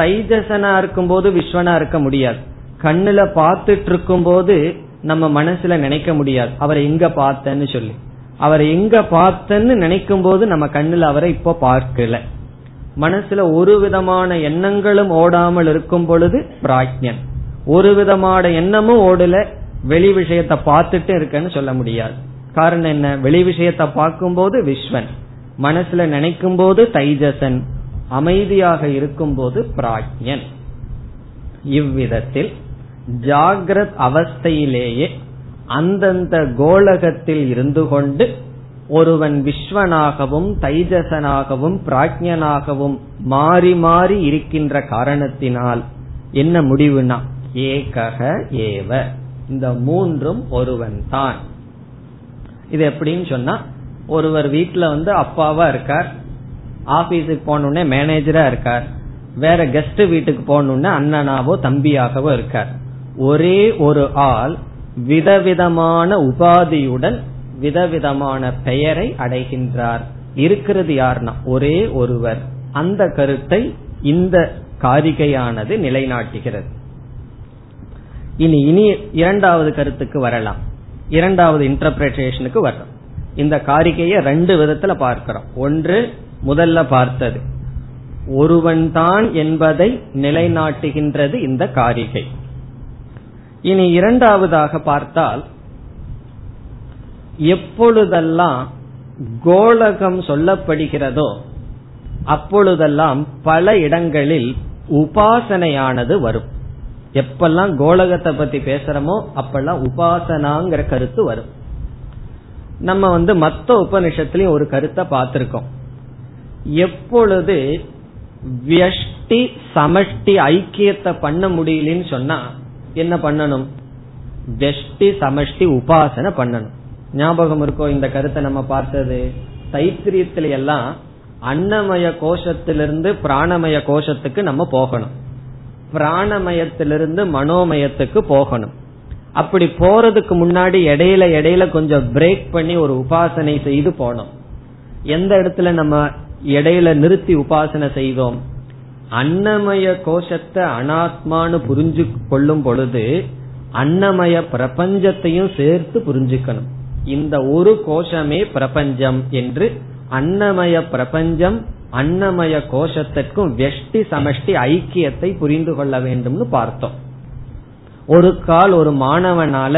தைஜசனா இருக்கும்போது விஸ்வனா இருக்க முடியாது. கண்ணுல பார்த்துட்டு இருக்கும் போது நம்ம மனசுல நினைக்க முடியாது அவரை எங்க பார்த்தன்னு சொல்லி. அவரை எங்க பார்த்தன்னு நினைக்கும் போது நம்ம கண்ணுல அவரை இப்ப பார்க்கல, மனசுல ஒரு விதமான எண்ணங்களும் ஓடாமல் இருக்கும் பொழுது பிராக்ஞன். ஒரு விதமான எண்ணமும் ஓடல, வெளி விஷயத்தை பார்த்துட்டு இருக்கன்னு சொல்ல முடியாது. காரணம் என்ன? வெளி விஷயத்தை பார்க்கும் போது விஸ்வன், மனசுல நினைக்கும் போது தைஜசன், அமைதியாக இருக்கும் போது பிராக்ஞன். இவ்விதத்தில் ஜாகிரத் அவஸ்தையிலேயே அந்தந்த கோலகத்தில் இருந்து கொண்டு ஒருவன் விஸ்வனாகவும் தைஜசனாகவும் பிராக்ஞனாகவும் மாறி மாறி இருக்கின்ற காரணத்தினால் என்ன முடிவுனா ஏகஹ ஏவ, இந்த மூன்றும் ஒருவன் தான். இது எப்படின்னு சொன்னா, ஒருவர் வீட்டுல அப்பாவா இருக்கார், ஆபீஸுக்கு போனோடனே மேனேஜரா இருக்கார், வேற கெஸ்ட் வீட்டுக்கு போனோடனே அண்ணனாவோ தம்பியாகவோ இருக்கார். ஒரே ஒரு ஆள் விதவிதமான உபாதியுடன் விதவிதமான பெயரை அடைகின்றார். இருக்கிறது யார்னா ஒரே ஒருவர். அந்த கருத்தை இந்த காரிகையானது நிலைநாட்டுகிறது. இனி இரண்டாவது கருத்துக்கு வரலாம், இரண்டாவது இன்டர்பிரேஷனுக்கு வரலாம். இந்த காரிகையை ரெண்டு விதத்துல பார்க்கிறோம். ஒன்று, முதல்ல பார்த்தது ஒருவன்தான் என்பதை நிலைநாட்டுகின்றது இந்த காரிகை. இனி இரண்டாவதாக பார்த்தால், எப்பொழுதெல்லாம் கோலகம் சொல்லப்படுகிறதோ அப்பொழுதெல்லாம் பல இடங்களில் உபாசனையானது வரும். எப்பெல்லாம் கோலகத்தை பத்தி பேசுறோமோ அப்பெல்லாம் உபாசனாங்கிற கருத்து வரும். நம்ம மற்ற உபநிஷத்துலயும் ஒரு கருத்தை பார்த்திருக்கோம். எப்பொழுது வியஷ்டி சமஷ்டி ஐக்கியத்தை பண்ண முடியலன்னு சொன்னா என்ன பண்ணணும்? வியஷ்டி சமஷ்டி உபாசனை பண்ணணும். ஞாபகம் இருக்கோ இந்த கருத்தை நம்ம பார்த்தது? தைத்திரியத்தில எல்லாம் அன்னமய கோஷத்திலிருந்து பிராணமய கோஷத்துக்கு நம்ம போகணும், பிராணமயத்திலிருந்து மனோமயத்துக்கு போகணும். அப்படி போறதுக்கு முன்னாடி இடையில இடையில கொஞ்சம் பிரேக் பண்ணி ஒரு உபாசனை செய்து போனோம். எந்த இடத்துல நம்ம இடையில நிறுத்தி உபாசனை செய்தோம். அன்னமய கோஷத்தை அனாத்மான்னு புரிஞ்சு கொள்ளும் பொழுது அன்னமய பிரபஞ்சத்தையும் சேர்த்து புரிஞ்சுக்கணும். இந்த ஒரு கோஷமே பிரபஞ்சம் என்று அன்னமய பிரபஞ்சம் அன்னமய கோஷத்திற்கும் வெஷ்டி சமஷ்டி ஐக்கியத்தை புரிந்து கொள்ள வேண்டும்னு பார்த்தோம். ஒரு கால் ஒரு மாணவனால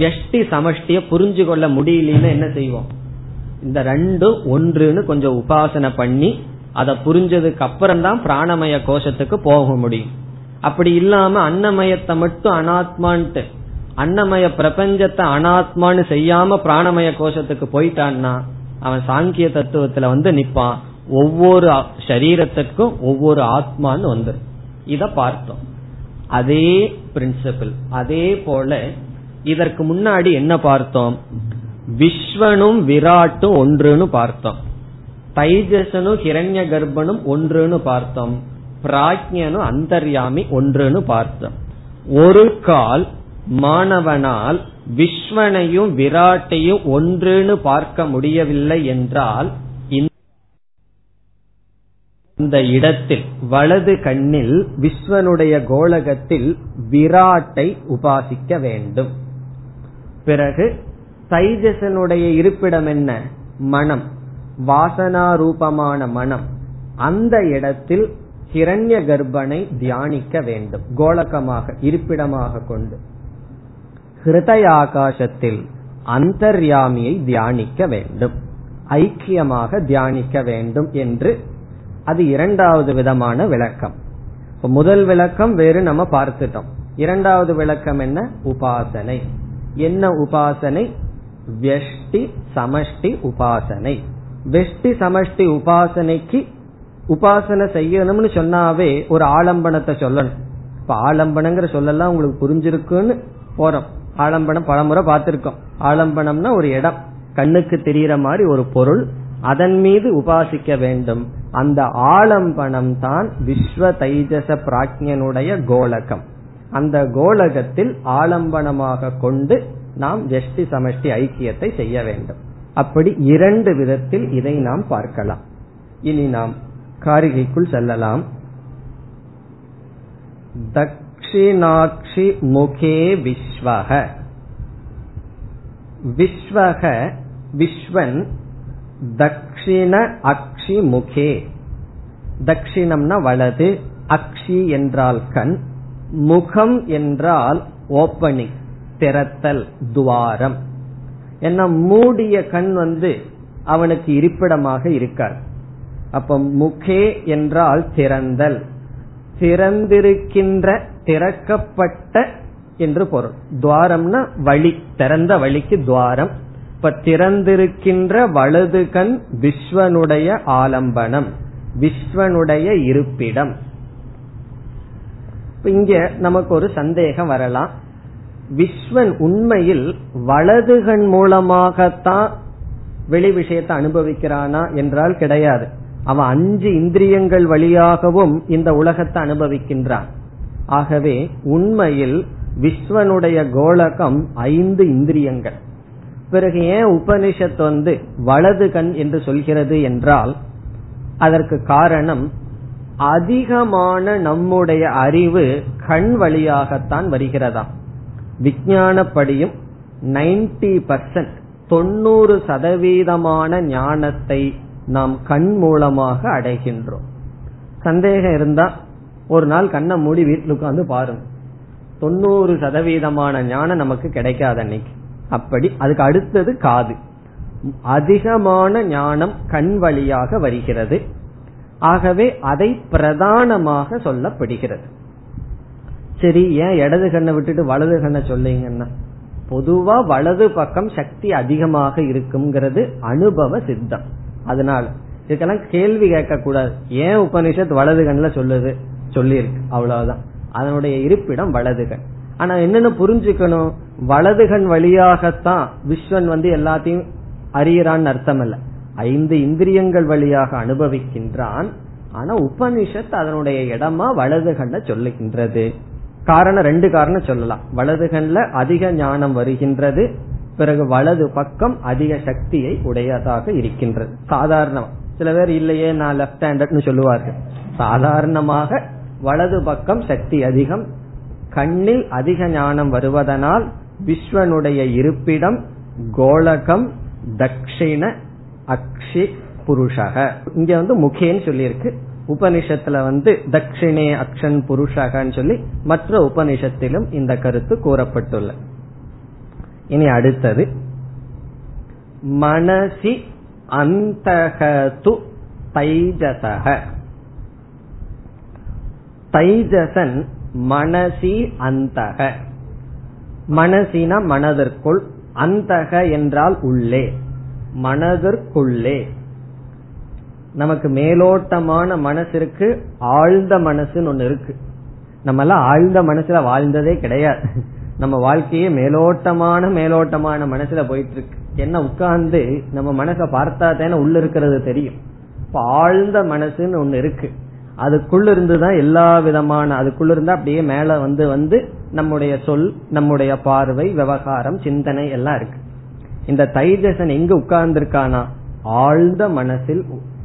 வெஷ்டி சமஷ்டிய புரிஞ்சு கொள்ள முடியலன்னு என்ன செய்வோம், இந்த ரெண்டும் ஒன்றுன்னு கொஞ்சம் உபாசனை பண்ணி அதை புரிஞ்சதுக்கு அப்புறம் தான் பிராணமய கோஷத்துக்கு போக முடியும். அப்படி இல்லாம அன்னமயத்தை மட்டும் அனாத்மான்ட்டு அன்னமய பிரபஞ்சத்தை அனாத்மான்னு செய்யாம பிராணமய கோஷத்துக்கு போயிட்டான்னா அவன் சாங்கிய தத்துவத்துல வந்து நிப்பான். ஒவ்வொரு சரீரத்திற்கும் ஒவ்வொரு ஆத்மான்னு வந்து இத பார்த்தோம். அதே பிரின்சிபிள். அதே போல இதற்கு முன்னாடி என்ன பார்த்தோம், விஸ்வனும் விராட்டும் ஒன்றுன்னு பார்த்தோம், தைஜசனும் ஹிரண்ய கர்ப்பனும் ஒன்றுன்னு பார்த்தோம், பிராஜ்ஞனும் அந்தர்யாமி ஒன்றுன்னு பார்த்தோம். ஒரு கால் மாணவனால் விஸ்வனையும் விராட்டையும் ஒன்றுன்னு பார்க்க முடியவில்லை என்றால் இந்த இடத்தில் வலது கண்ணில் விஸ்வனுடைய கோலகத்தில் விராட்டை உபாசிக்க வேண்டும். பிறகு தைஜசனுடைய இருப்பிடம் என்ன, மனம், வாசனாரூபமான மனம், அந்த இடத்தில் ஹிரண்ய கர்ப்பனை தியானிக்க வேண்டும் கோலகமாக இருப்பிடமாக கொண்டு. ஹிருதய ஆகாசத்தில் அந்தர்யாமியை தியானிக்க வேண்டும், ஐக்கியமாக தியானிக்க வேண்டும் என்று. அது இரண்டாவது விதமான விளக்கம். முதல் விளக்கம் வேறு நம்ம பார்த்துட்டோம். இரண்டாவது விளக்கம் என்ன, உபாசனை. என்ன உபாசனை, வெஷ்டி சமஷ்டி உபாசனை. வெஷ்டி சமஷ்டி உபாசனைக்கு உபாசனை செய்யணும்னு சொன்னாவே ஒரு ஆலம்பனத்தை சொல்லணும். இப்ப ஆலம்பனங்கிற சொல்லலாம் உங்களுக்கு புரிஞ்சிருக்குன்னு போறோம். ஆலம்பனம் பலமுறை பார்த்திருக்கோம். ஆலம்பனம்னா ஒரு இடம், கண்ணுக்கு தெரியற மாதிரி ஒரு பொருள், அதன் மீது உபாசிக்க வேண்டும். அந்த ஆலம்பனம் தான் விஸ்வ தைஜச பிராஜ்ஞனுடைய கோலகம். அந்த கோலகத்தில் ஆலம்பனமாக கொண்டு நாம் வெஷ்டி சமஷ்டி ஐக்கியத்தை செய்ய வேண்டும். அப்படி இரண்டு விதத்தில் இதை நாம் பார்க்கலாம். இனி நாம் காரிகைக்குள் செல்லலாம். தக்ஷிணாக்ஷி முகே விஸ்வஹ. விஸ்வஹ விஸ்வன் தக்ஷிண அக்ஷி முகே. தக்ஷிணம்னா வலது, அக்ஷி என்றால் கண், முகம் என்றால் ஓப்பனிங் திறத்தல் துவாரம். என்ன மூடிய கண் வந்து அவனுக்கு இருப்பிடமாக இருக்கார். அப்ப முகே என்றால் திறந்தல், திறந்திருக்கின்ற திறக்கப்பட்ட என்று பொருள். துவாரம்னா வழி, திறந்த வழிக்கு துவாரம். இப்ப திறந்திருக்கின்ற வலது கண் விஸ்வனுடைய ஆலம்பனம், விஸ்வனுடைய இருப்பிடம். இங்க நமக்கு ஒரு சந்தேகம் வரலாம். விஸ்வன் உண்மையில் வலது கண் மூலமாகத்தான் வெளி விஷயத்தை அனுபவிக்கிறானா என்றால் கிடையாது. அவன் 5 இந்திரியங்கள் வழியாகவும் இந்த உலகத்தை அனுபவிக்கின்றான். ஆகவே உண்மையில் விஸ்வனுடைய கோலகம் 5 இந்திரியங்கள். பிறகு ஏன் உபனிஷத் வந்து வலது கண் என்று சொல்கிறது என்றால் அதற்கு காரணம், அதிகமான நம்முடைய அறிவு கண் வழியாகத்தான் வருகிறதா. விஞ்ஞானப்படியும் 90% 90% ஞானத்தை நாம் கண் மூலமாக அடைகின்றோம். சந்தேகம் இருந்தா ஒரு நாள் கண்ணை மூடி வீட்டில் உட்காந்து பாருங்க, 90% ஞானம் நமக்கு கிடைக்காத அன்னைக்கு. அப்படி அதுக்கு அடுத்தது காது. அதிகமான ஞானம் கண் வழியாக வருகிறது. ஆகவே அதை பிரதானமாக சொல்லப்படுகிறது. சரி, ஏன் இடது கண்ணை விட்டுட்டு வலது கண்ணை சொல்லுங்கன்னா, பொதுவா வலது பக்கம் சக்தி அதிகமாக இருக்குங்கிறது அனுபவ சித்தம். அதனால இதுக்கெல்லாம் கேள்வி கேட்க கூடாது. ஏன் உபனிஷத் வலது கண்ணுல சொல்லியிருக்கு, அவ்வளவுதான். அதனுடைய இருப்பிடம் வலது கண். ஆனா என்னன்னு புரிஞ்சுக்கணும், வலது கண் வழியாகத்தான் விஸ்வன் வந்து எல்லாத்தையும் அறியறான்னு அர்த்தம் இல்ல. 5 இந்திரியங்கள் வழியாக அனுபவிக்கின்றான். ஆனா உபனிஷத் அதனுடைய இடமா வலது கண்ண சொல்லுகின்றது. காரணம் 2 காரணம் சொல்லலாம். வலது கண்ல அதிக ஞானம் வருகின்றது. பிறகு வலது பக்கம் அதிக சக்தியை உடையதாக இருக்கின்றது. சாதாரண சில பேர் இல்லையே நான் லெப்ட் ஹேண்டட்னு சொல்லுவார்கள். சாதாரணமாக வலது பக்கம் சக்தி அதிகம். கண்ணில் அதிக ஞானம் வருவதனால் விஸ்வனுடைய இருப்பிடம் கோலகம் தட்சிண அக்ஷி புருஷக. இங்க முகேன்னு சொல்லியிருக்கு. உபனிஷத்துல தட்சிணே அக்ஷன் புருஷகன்னு சொல்லி மற்ற உபனிஷத்திலும் இந்த கருத்து கூறப்பட்டுள்ள. இனி அடுத்தது மனசி அந்தகது தைஜசக. தைஜசன் மனசி அந்தக. மனசினா மனதிற்குள், அந்தக என்றால் உள்ளே, மனதிற்குள்ளே. நமக்கு மேலோட்டமான மனசு இருக்கு, ஆழ்ந்த மனசுன்னு ஒண்ணு இருக்கு. நம்ம எல்லாம் ஆழ்ந்த மனசுல வாழ்ந்ததே கிடையாது. நம்ம வாழ்க்கையே மேலோட்டமான மனசுல போயிட்டு இருக்கு. என்ன உட்கார்ந்து நம்ம மனசை பார்த்தா தானே உள்ள இருக்கிறது தெரியும். இப்ப ஆழ்ந்த மனசுன்னு ஒண்ணு இருக்கு, அதுக்குள்ள இருந்துதான் எல்லா விதமான, அதுக்குள்ள இருந்தா அப்படியே மேல வந்து நம்முடைய சொல், நம்முடைய பார்வை, விவகாரம், சிந்தனை எல்லாம் இருக்கு. இந்த தைஜசன் எங்க உட்கார்ந்திருக்கானா, ஆழ்ந்த மனசில்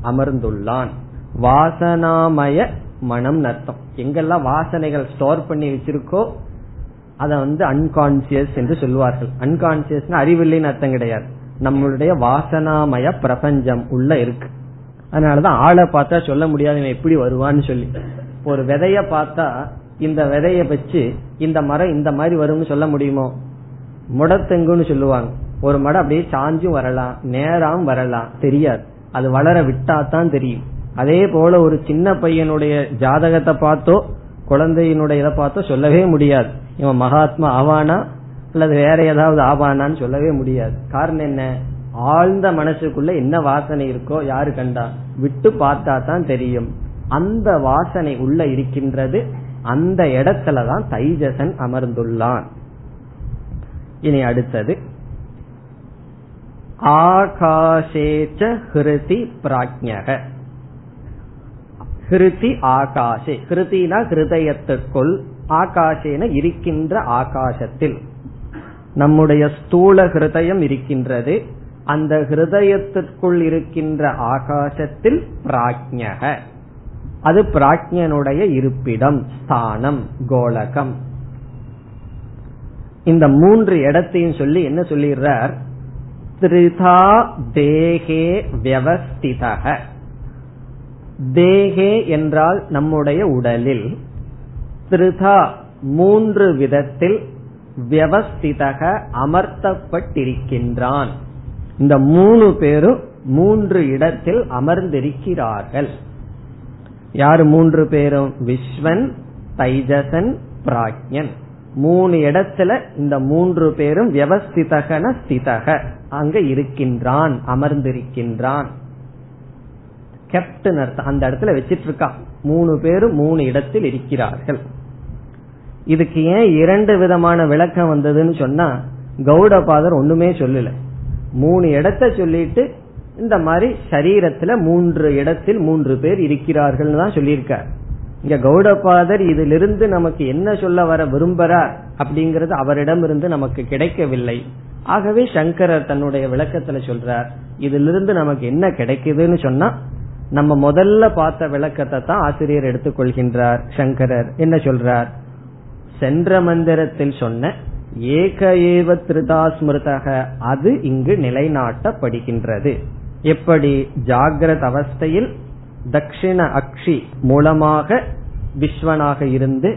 அமர்ந்துள்ளான். வாசனாமய மனம் அர்த்தம். எங்கெல்லாம் வாசனைகள் ஸ்டோர் பண்ணி வச்சிருக்கோ அத அன்கான்சியஸ் என்று சொல்வார்கள். அன்கான்சியஸ்னா அறிவில்லைன்னு அர்த்தம் கிடையாது. நம்மளுடைய வாசனாமய பிரபஞ்சம் உள்ள இருக்கு. அதனாலதான் ஆளை பார்த்தா சொல்ல முடியாது இவன் எப்படி வருவான்னு சொல்லி. ஒரு விதைய பார்த்தா இந்த விதைய வச்சு இந்த மரம் இந்த மாதிரி வரும்னு சொல்ல முடியுமோ? முடத்தெங்குன்னு சொல்லுவாங்க. ஒரு மடம் அப்படியே சாஞ்சும் வரலாம், நேராம் வரலாம், தெரியாது. அது வளர விட்டாதான் தெரியும். அதே போல ஒரு சின்ன பையனுடைய ஜாதகத்தை பார்த்தோ குழந்தையினுடைய இதை பார்த்தோ சொல்லவே முடியாது இவன் மகாத்மா ஆவானா அல்லது வேற ஏதாவது ஆவானான்னு சொல்லவே முடியாது. காரணம் என்ன? ஆழ்ந்த மனசுக்குள்ள என்ன வாசனை இருக்கோ யாரு கண்டா? விட்டு பார்த்தா தான் தெரியும். அந்த வாசனை உள்ள இருக்கின்றது. அந்த இடத்துலதான் தைஜசன் அமர்ந்துள்ளான். இனி அடுத்தது ஆகாசேச்ச ஹிருதி பிராஜ்ஞக. ஹிருதி ஆகாசே. ஹிருதினா ஹிருதயத்துக்குள், ஆகாசேன இருக்கின்ற ஆகாசத்தில். நம்முடைய ஸ்தூல ஹிருதயம் இருக்கின்றது. அந்த ஹிருதயத்திற்குள் இருக்கின்ற ஆகாசத்தில் பிராஜ்ஞக, அது பிராஜ்ஞனுடைய இருப்பிடம், ஸ்தானம், கோலகம். இந்த மூன்று இடத்தையும் சொல்லி என்ன சொல்லிடுறார்? த்ரிதா தேகே வியவஸ்திதஹ. தேகே என்றால் நம்முடைய உடலில், த்ரிதா மூன்று விதத்தில், வியவஸ்திதஹ அமர்த்தப்பட்டிருக்கின்றான். இந்த மூணு பேரும் மூன்று இடத்தில் அமர்ந்திருக்கிறார்கள். யாரு மூன்று பேரும்? விஸ்வன், தைஜசன், பிராஜ்ஞன். மூணு இடத்துல இந்த மூன்று பேரும் வியவஸ்திதகன ஸ்திதக அங்க இருக்கின்றான், அமர்ந்திருக்கின்றான். கேப்டன் அந்த இடத்துல வச்சிட்டு இருக்கான். மூணு பேரும் மூணு இடத்தில் இருக்கிறார்கள். இதுக்கு ஏன் இரண்டு விதமான விளக்கம் வந்ததுன்னு சொன்னா, கௌடபாதர் ஒண்ணுமே சொல்லல. மூணு இடத்த சொல்லிட்டு இந்த மாதிரி சரீரத்துல மூன்று இடத்தில் மூன்று பேர் இருக்கிறார்கள் தான் சொல்லியிருக்கார். இங்க கௌடபாதர் இதிலிருந்து நமக்கு என்ன சொல்ல வர விரும்புறார் அப்படிங்கறது அவரிடம் இருந்து நமக்கு கிடைக்கவில்லை. ஆகவே சங்கரர் தன்னுடைய விளக்கத்துல சொல்றார், இதிலிருந்து நமக்கு என்ன கிடைக்குதுன்னு சொன்னா, நம்ம முதல்ல பார்த்த விளக்கத்தை தான் ஆசிரியர் எடுத்துக்கொள்கின்றார். சங்கரர் என்ன சொல்றார்? சென்ற மந்திரத்தில் சொன்ன ஏக ஏவ த்ரிதா ஸ்மிருதக அது இங்கு நிலைநாட்டப்படுகின்றது. எப்படி? ஜாகிரத அவஸ்தையில் தட்சிண அக்ஷி மூலமாக விஸ்வனாக இருந்து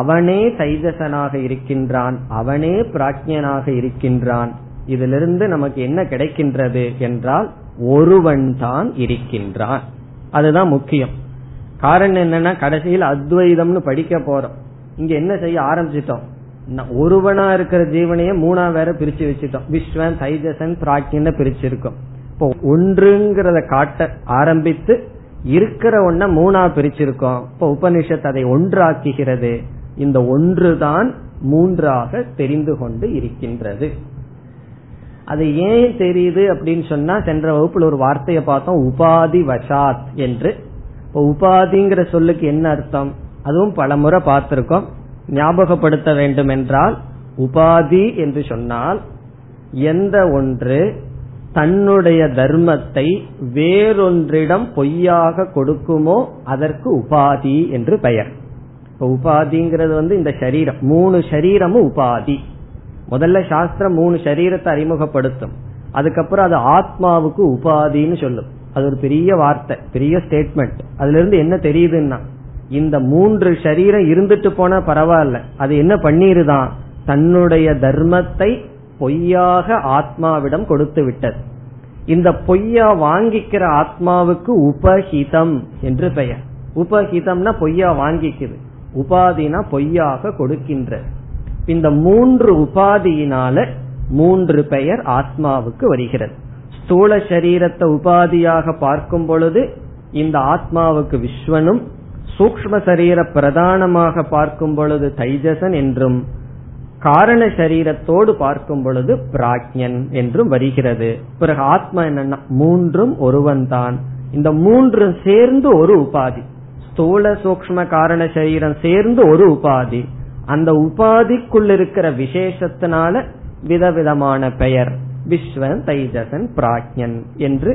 அவனே தைஜசனாக இருக்கின்றான், அவனே பிராஜ்ஞனாக இருக்கின்றான். இதிலிருந்து நமக்கு என்ன கிடைக்கின்றது என்றால் ஒருவன் தான் இருக்கின்றான். அதுதான் முக்கியம். காரணம் என்னன்னா, கடைசியில் அத்வைதம்னு படிக்க போறோம். இங்க என்ன செய்ய ஆரம்பிச்சிட்டோம்? ஒருவனா இருக்கிற ஜீவனையே மூணா வேற பிரிச்சு வச்சிட்டோம். விஸ்வன், தைஜசன், பிராஜ்ஞன் பிரிச்சிருக்கோம். இப்போ ஒன்றுங்கிறத காட்ட ஆரம்பித்து இருக்கிற ஒன்ன மூணா பிரிச்சிருக்கோம். இப்போ உபனிஷத் அதை ஒன்றாக்குகிறது. இந்த ஒன்றுதான் மூன்றாக தெரிந்து கொண்டு இருக்கின்றது. அது ஏன் தெரியுது அப்படின்னு சொன்னா, சென்ற வகுப்புல ஒரு வார்த்தையை பார்த்தோம், உபாதி வசாத் என்று. உபாதிங்கிற சொல்லுக்கு என்ன அர்த்தம்? அதுவும் பல முறை பார்த்திருக்கோம். ஞாபகப்படுத்த வேண்டும் என்றால், உபாதி என்று சொன்னால் எந்த ஒன்று தன்னுடைய தர்மத்தை வேறொன்றிடம் பொய்யாக கொடுக்குமோ அதற்கு உபாதி என்று பெயர். உபாதிங்கிறது இந்த சரீரம், மூணு சரீரமும் உபாதி. முதல்ல சாஸ்திரம் மூணு சரீரத்தை அறிமுகப்படுத்தும், அதுக்கப்புறம் அது ஆத்மாவுக்கு உபாதின்னு சொல்லும். அது ஒரு பெரிய வார்த்தை, பெரிய ஸ்டேட்மெண்ட். அதுல இருந்து என்ன தெரியுதுன்னா, இந்த மூன்று சரீரம் இருந்துட்டு போனா பரவாயில்ல, அது என்ன பண்ணிருதான், தன்னுடைய தர்மத்தை பொய்யாக ஆத்மாவிடம் கொடுத்து விட்டது. இந்த பொய்யா வாங்கிக்கிற ஆத்மாவுக்கு உபஹிதம் என்று பெயர். உபஹிதம்னா பொய்யா வாங்கிக்குது, உபாதினா பொய்யாக கொடுக்கின்ற. இந்த மூன்று உபாதியினால மூன்று பெயர் ஆத்மாவுக்கு வருகிறது. ஸ்தூல சரீரத்தை உபாதியாக பார்க்கும் பொழுது இந்த ஆத்மாவுக்கு விஸ்வனும், சூக்ஷ்ம சரீர பிரதானமாக பார்க்கும் பொழுது தைஜசன் என்றும், காரண சரீரத்தோடு பார்க்கும் பொழுது பிராக்ஞன் என்றும் வருகிறது. பிறகு ஆத்மா என்னன்னா மூன்றும் ஒருவன் தான். இந்த மூன்று சேர்ந்து ஒரு உபாதி, ஸ்தூல சூக்ஷ்ம காரண சரீரம் சேர்ந்து ஒரு உபாதி. அந்த உபாதிக்குள்ள இருக்கிற விசேஷத்தினால விதவிதமான பெயர் விஸ்வன், தைஜசன், பிராக்ஞன் என்று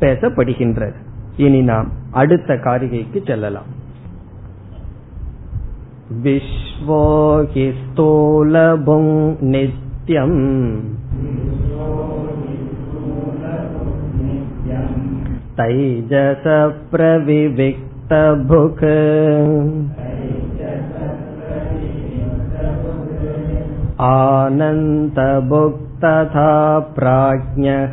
பேசப்படுகின்றது. இனி நாம் அடுத்த காரிகைக்கு செல்லலாம். விஸ்வோ ஹி ஸ்தூலபுங் நித்யம் தைஜஸ பிரவிவிக்தபுக் ஆனந்தபுக் ததா ப்ராஜ்ஞஹ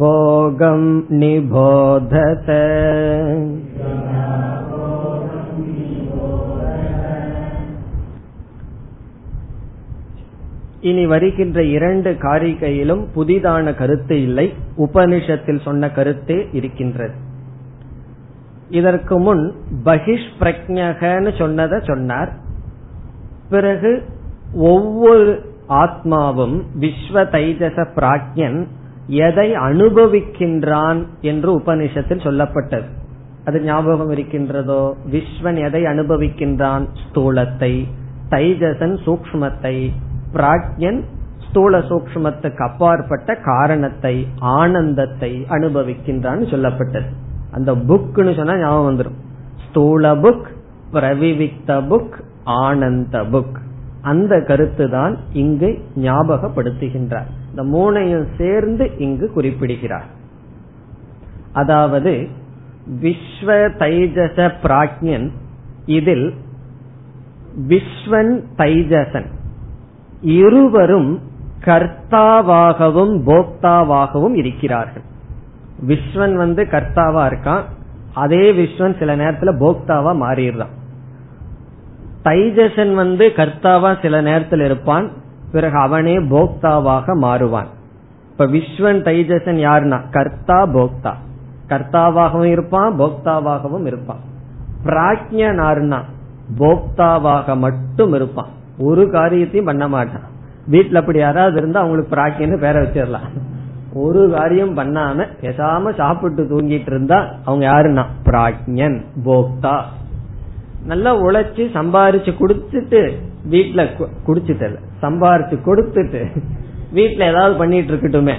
போகம் நிபோதத. இனி வருகின்ற இரண்டு காரிகையிலும் புதிதான கருத்து இல்லை, உபனிஷத்தில் சொன்ன கருத்தே இருக்கின்றது. இதற்கு முன் பகிஷ் பிரக்ஞகன்னு சொன்னதை சொன்னார். பிறகு ஒவ்வொரு ஆத்மாவும் விஸ்வ தைஜச பிராக்ஞன் எதை அனுபவிக்கின்றான் என்று உபனிஷத்தில் சொல்லப்பட்டது. அது ஞாபகம் இருக்கின்றதோ? விஸ்வன் எதை அனுபவிக்கின்றான்? ஸ்தூலத்தை. தைஜசன் சூக்ஷ்மத்தை. பிராக்ஞன் ஸ்தூல சூக்ஷ்மத்துக்கு அப்பாற்பட்ட காரணத்தை, ஆனந்தத்தை அனுபவிக்கின்றான்னு சொல்லப்பட்டது. அந்த புக்னு சொன்னா ஞாபகம் வந்துடும். ஸ்தூல புக், பிரவிவிக்த புக், ஆனந்த புக். அந்த கருத்து தான் இங்கு ஞாபகப்படுத்துகின்றார். இந்த மூணையும் சேர்ந்து இங்கு குறிப்பிடுகிறார். அதாவது விஸ்வ தைஜச பிராக்ஞன், இதில் விஸ்வன் தைஜசன் இருவரும் கர்த்தாவாகவும் போக்தாவாகவும் இருக்கிறார்கள். விஸ்வன் கர்த்தாவா இருக்கான், அதே விஸ்வன் சில நேரத்துல போக்தாவா மாறிடுறான். தைஜசன் கர்த்தாவா சில நேரத்தில் இருப்பான், பிறகு அவனே போக்தாவாக மாறுவான். இப்ப விஸ்வன் தைஜசன் யாருன்னா கர்த்தா போக்தா, கர்த்தாவாகவும் இருப்பான் போக்தாவாகவும் இருப்பான். பிராக்ஞன் யாருன்னா போக்தாவாக மட்டும் இருப்பான், ஒரு காரியத்தையும் பண்ண மாட்டான். வீட்டுல அப்படி யாராவது இருந்தா அவங்களுக்கு பிராக்ஞன்னு பேரை வச்சிடலாம். ஒரு காரியம் பண்ணாம பேசாம சாப்பிட்டு தூங்கிட்டு இருந்தா அவங்க யாருன்னா பிராக்ஞன், போக்தா. நல்லா உழைச்சு சம்பாரிச்சு குடுத்துட்டு வீட்டுல குடிச்சிட்டல, சம்பாரிச்சு கொடுத்துட்டு வீட்டுல ஏதாவது பண்ணிட்டு இருக்கட்டுமே,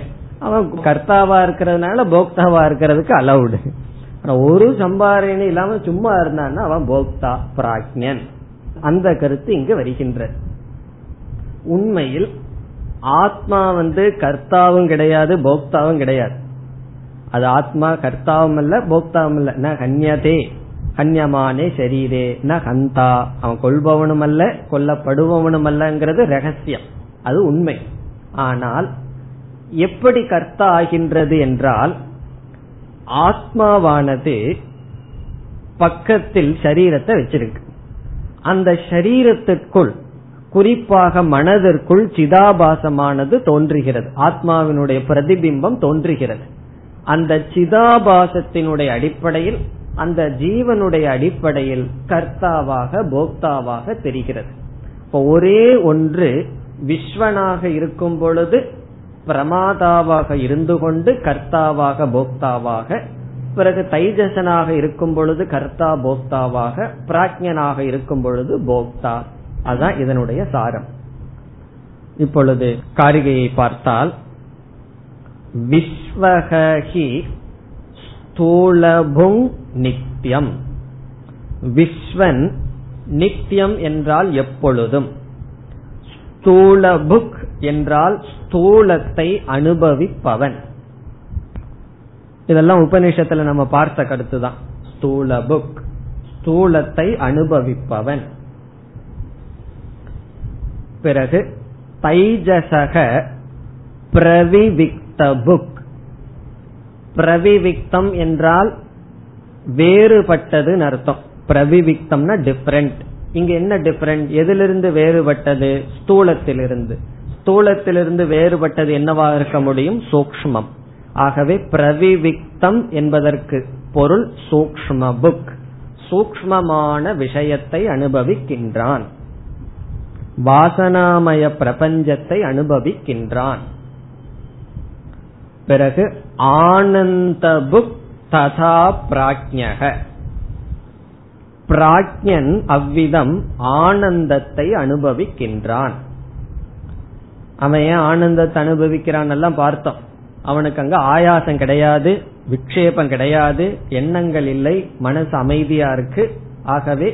அவன் கர்த்தாவா இருக்கிறதுனால போக்தாவா இருக்கிறதுக்கு அலவுடு. ஒரு சம்பாரணி இல்லாம சும்மா இருந்தான்னா அவன் போக்தா, பிராக்ஞன். அந்த கருத்து இங்கு வருகின்ற. உண்மையில் ஆத்மா கர்த்தாவும் கிடையாது போக்தாவும் கிடையாது. அது ஆத்மா கர்த்தாவும் இல்ல போக்தாவும் இல்ல. நான் கன்யதே கன்யமானே சரீரே ந ஹந்தா, அவன் கொள்பவனும் அல்ல கொல்லப்படுபவனும் அல்லங்கிறது ரகசியம், அது உண்மை. ஆனால் எப்படி கர்த்தா ஆகின்றது என்றால், ஆத்மாவானது பக்கத்தில் சரீரத்தை வச்சிருக்கு. அந்த சரீரத்திற்குள், குறிப்பாக மனதிற்குள் சிதாபாசமானது தோன்றுகிறது, ஆத்மாவினுடைய பிரதிபிம்பம் தோன்றுகிறது. அந்த சிதாபாசத்தினுடைய அடிப்படையில், அந்த ஜீவனுடைய அடிப்படையில் கர்த்தாவாக போக்தாவாக தெரிகிறது. இப்போ ஒரே ஒன்று விஸ்வனாக இருக்கும் பொழுது பிரமாதாவாக இருந்து கொண்டு கர்த்தாவாக போக்தாவாக, பிறகு தைஜசனாக இருக்கும் பொழுது கர்த்தா போக்தாவாக, பிராக்ஞனாக இருக்கும் பொழுது போக்தா. அதான் இதனுடைய சாரம். இப்பொழுது காரிகையை பார்த்தால் விஸ்வஹி ஸ்தூலபுங் நித்யம். விஸ்வன் நித்யம் என்றால் எப்பொழுதும், ஸ்தூலபுக் என்றால் ஸ்தூலத்தை அனுபவிப்பவன். இதெல்லாம் உபநிஷத்துல நம்ம பார்த்த கருத்துதான். ஸ்தூலபுக் ஸ்தூலத்தை அனுபவிப்பவன். பிறகு தைஜசக பிரவிவிக்தபுக். பிரவிவிக்தம் என்றால் வேறுபட்டது அர்த்தம். பிரவிவிக்தம்னா டிஃபரண்ட். இங்க என்ன டிஃபரண்ட்? எதிலிருந்து வேறுபட்டது? ஸ்தூலத்திலிருந்து. ஸ்தூலத்திலிருந்து வேறுபட்டது என்னவாக இருக்க முடியும்? சூக்ஷ்மம். ஆகவே பிரவிவிக்தம் என்பதற்கு பொருள் சூக்ஷ்ம புக், சூக்ஷ்மமான விஷயத்தை அனுபவிக்கின்றான், வாசனாமய பிரபஞ்சத்தை அனுபவிக்கின்றான். பிறகு ஆனந்த புக் ததா பிராஜ்ஞக. பிராஜ்ஞன் அவ்விதம் ஆனந்தத்தை அனுபவிக்கின்றான். அவன் ஏன் ஆனந்தத்தை அனுபவிக்கிறான் எல்லாம் பார்த்தோம். அவனுக்கு அங்க ஆயாசம் கிடையாது, விக்ஷேபம் கிடையாது, எண்ணங்கள் இல்லை, மனசு அமைதியா இருக்கு. ஆகவே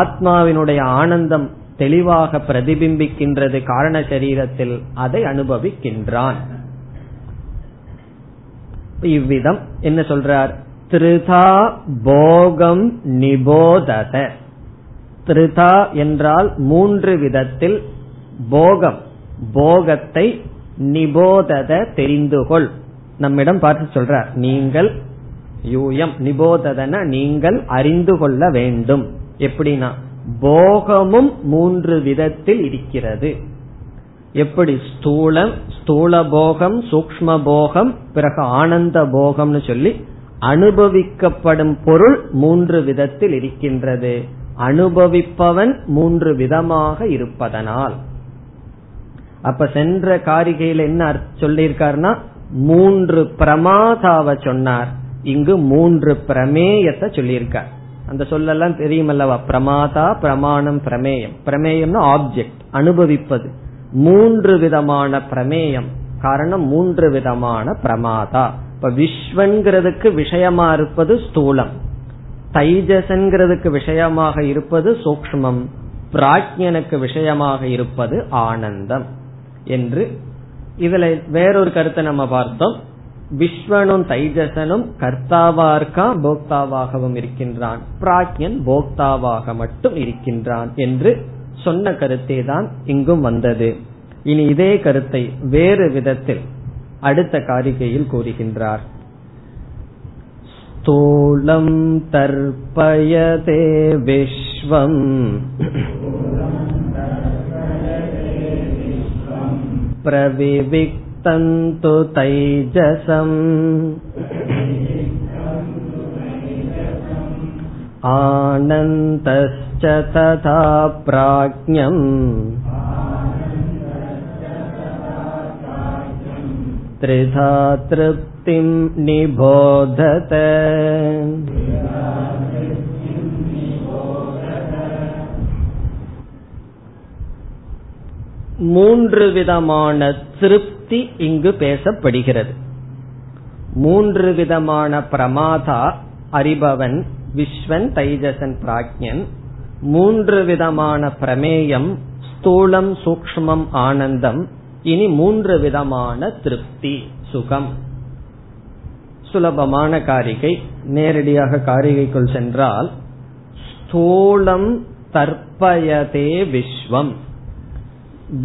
ஆத்மாவினுடைய ஆனந்தம் தெளிவாக பிரதிபிம்பிக்கின்றது காரண சரீரத்தில், அதை அனுபவிக்கின்றான். இவ்விதம் என்ன சொல்றார்? த்ரிதா போகம் நிபோதத. த்ரிதா என்றால் மூன்று விதத்தில். போகம், போகத்தை நிபோதத தெரிந்துகொள். நம்மிடம் பார்த்து சொல்றார் நீங்கள் யூயம் நிபோததன நீங்கள் அறிந்து கொள்ள வேண்டும். எப்படின்னா போகமும் மூன்று விதத்தில் இருக்கிறது. எப்படி? ஸ்தூலம், ஸ்தூல போகம், சூக்ஷ்ம போகம், பிறகு ஆனந்த போகம்னு சொல்லி அனுபவிக்கப்படும் பொருள் மூன்று விதத்தில் இருக்கின்றது. அனுபவிப்பவன் மூன்று விதமாக இருப்பதனால். அப்ப சென்ற காரிகையில் என்ன சொல்லியிருக்காருன்னா மூன்று பிரமாதாவை சொன்னார், இங்கு மூன்று பிரமேயத்தை சொல்லியிருக்கார். அந்த சொல்லெல்லாம் தெரியுமல்லவா? பிரமாதா, பிரமாணம், பிரமேயம். பிரமேயம்னா ஆப்ஜெக்ட், அனுபவிப்பது. மூன்று விதமான பிரமேயம். காரணம் மூன்று விதமான பிரமாதா. இப்ப விஸ்வன்கிறதுக்கு விஷயமா இருப்பது ஸ்தூலம், தைஜசன்கிறதுக்கு விஷயமாக இருப்பது சூக்ஷ்மம், பிராஜ்ஞனுக்கு விஷயமாக இருப்பது ஆனந்தம் என்று. இதுல வேறொரு கருத்தை நம்ம பார்த்தோம். விஸ்வனும் தைஜசனும் கர்த்தாவா இருக்கான், போக்தாவாகவும் இருக்கின்றான், பிராஜ்ஞன் போக்தாவாக மட்டும் இருக்கின்றான் என்று சொன்ன கருத்தை தான் இங்கும் வந்தது. இனி இதே கருத்தை வேறு விதத்தில் அடுத்த காரிகையில் கூறுகின்றார். ஸ்தூலம் தர்பயதே விஸ்வம் பிரவிவிக்தந்து தைஜசம் ஆனந்தஸ்ச ததா ப்ராஜ்ஞம் த்ரிதா த்ருப்திம் நிபோததே. மூன்று விதமான திருப்தி இங்கு பேசப்படுகிறது. மூன்று விதமான பிரமாதா அறிபவன் விஸ்வன், தைஜசன், பிராஜ்ஞன். மூன்று விதமான பிரமேயம் ஸ்தூலம், சூக்ஷ்மம், ஆனந்தம். இனி மூன்று விதமான திருப்தி, சுகம். சுலபமான காரிகை. நேரடியாக காரிகைக்குள் சென்றால் ஸ்தூலம் தர்ப்பயதே விஸ்வம்.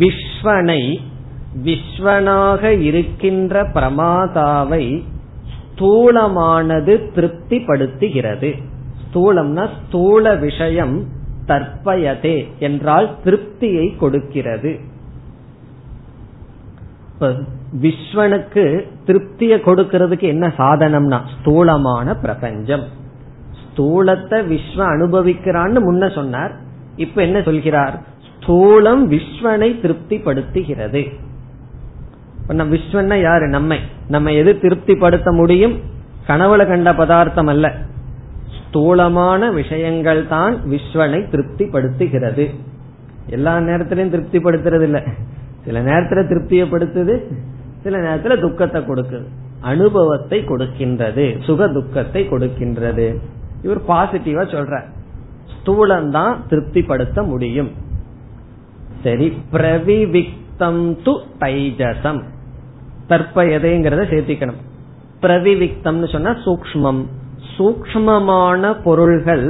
விஸ்வனை, விஸ்வனாக இருக்கின்ற பிரமாதாவை ஸ்தூலமானது திருப்திப்படுத்துகிறது. ஸ்தூலம்னா ஸ்தூல விஷயம், தர்ப்பயதே என்றால் திருப்தியை கொடுக்கிறது. விஸ்வனுக்கு திருப்தியை கொடுக்கிறதுக்கு என்ன சாதனம்னா ஸ்தூலமான பிரபஞ்சம். ஸ்தூலத்தை விஸ்வ அனுபவிக்கிறான்னு முன்ன சொன்னார். இப்ப என்ன சொல்கிறார்? ஸ்தூலம் விஸ்வனை திருப்திப்படுத்துகிறது. விஸ்வன்னா யாரு? நம்மை. நம்ம எது திருப்திப்படுத்த முடியும்? கனவுல கண்ட பதார்த்தம் அல்ல, ஸ்தூலமான விஷயங்கள் தான் விஸ்வனை திருப்திப்படுத்துகிறது. எல்லா நேரத்திலையும் திருப்தி படுத்துறது இல்ல, சில நேரத்துல திருப்தியப்படுத்துது, சில நேரத்துல துக்கத்தை கொடுக்குது, அனுபவத்தை கொடுக்கின்றது, சுக துக்கத்தை கொடுக்கின்றது. இவர் பாசிட்டிவா சொல்ற, ஸ்தூலம்தான் திருப்தி படுத்த முடியும். சரி, பிரவிவிக்தம் து தைஜசம், தற்பயதைங்கிறத சேர்த்திக்கணும். பிரவிவிக்தம்னு சொன்னா சூக்ஷ்மம், சூக்ஷ்மமான பொருள்கள்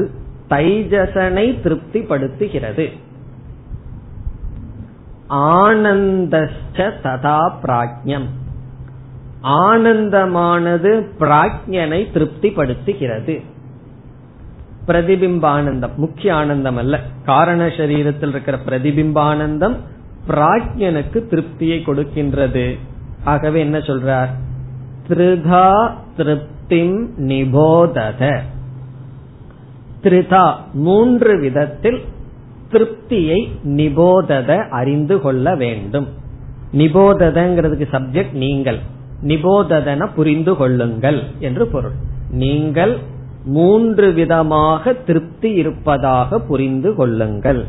தைஜசனை திருப்தி படுத்துகிறது. ஆனந்தஸ்ச ததா பிராஜ்ஞம், ஆனந்தமானது பிராஜ்ஞனை திருப்தி படுத்துகிறது. பிரதிபிம்பானந்தம் முக்கிய ஆனந்தம் அல்ல, காரண சரீரத்தில் இருக்கிற பிரதிபிம்பானந்தம் பிராஜ்ஞனுக்கு திருப்தியை கொடுக்கின்றது. ஆகவே என்ன சொல்றார், த்ரிதா திருப்திம் நிபோதத, த்ரிதா மூன்று விதத்தில் திருப்தியை நிபோதத அறிந்து கொள்ள வேண்டும். நிபோததங்கிறதுக்கு சப்ஜெக்ட் நீங்கள், நிபோததன புரிந்து கொள்ளுங்கள் என்று பொருள். நீங்கள் மூன்று விதமாக திருப்தி இருப்பதாக புரிந்து கொள்ளுங்கள்.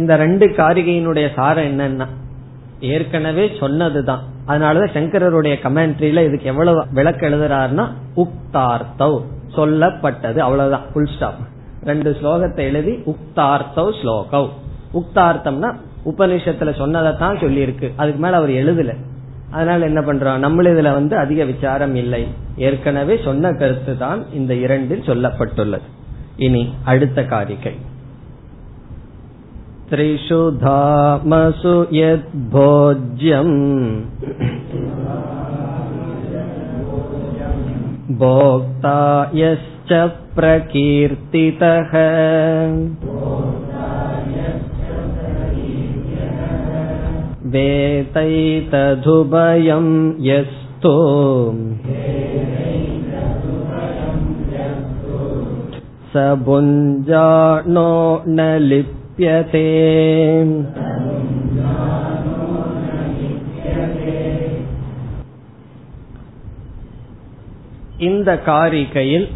இந்த ரெண்டு காரிகையினுடைய சாரம் என்னன்னா ஏற்கனவே சொன்னதுதான். அதனாலதான் சங்கரருடைய கமெண்ட்ரியில இதுக்கு எவ்வளவு விளக்க எழுதுறாருன்னா, உக்தார்த்தவ் சொல்லப்பட்டது, அவ்வளவுதான், ஃபுல் ஸ்டாப். ரெண்டு ஸ்லோகத்தை எழுதி உக்தார்த்தவ் ஸ்லோகவ். உக்தார்த்தம்னா உபநிஷத்துல சொன்னதான் சொல்லி இருக்கு, அதுக்கு மேல அவர் எழுதல. அதனால என்ன பண்றோம், நம்மள இதுல அதிக விசாரம் இல்லை, ஏற்கனவே சொன்ன கருத்து தான் இந்த இரண்டில் சொல்லப்பட்டுள்ளது. இனி அடுத்த காரிகை, த்ரிஷு தாமசு யத் போஜ்யம் போக்தா யஸ்ச பிரகீர்த்திதஹ. இந்த காரிகையில்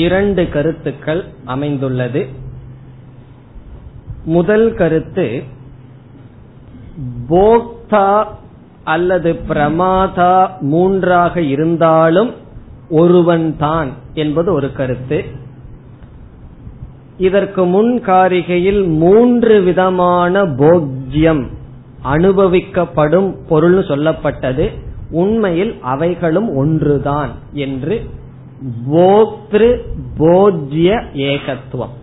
இரண்டு கருத்துக்கள் அமைந்துள்ளது. முதல் கருத்து, போக்தா அல்லது பிரமாதா மூன்றாக இருந்தாலும் ஒருவன் தான் என்பது ஒரு கருத்து. இதற்கு முன் காரிகையில் மூன்று விதமான போக்யம் அனுபவிக்கப்படும் பொருள் சொல்லப்பட்டது. உண்மையில் அவைகளும் ஒன்றுதான் என்று போக்திரு போஜ்ய ஏகத்துவம்.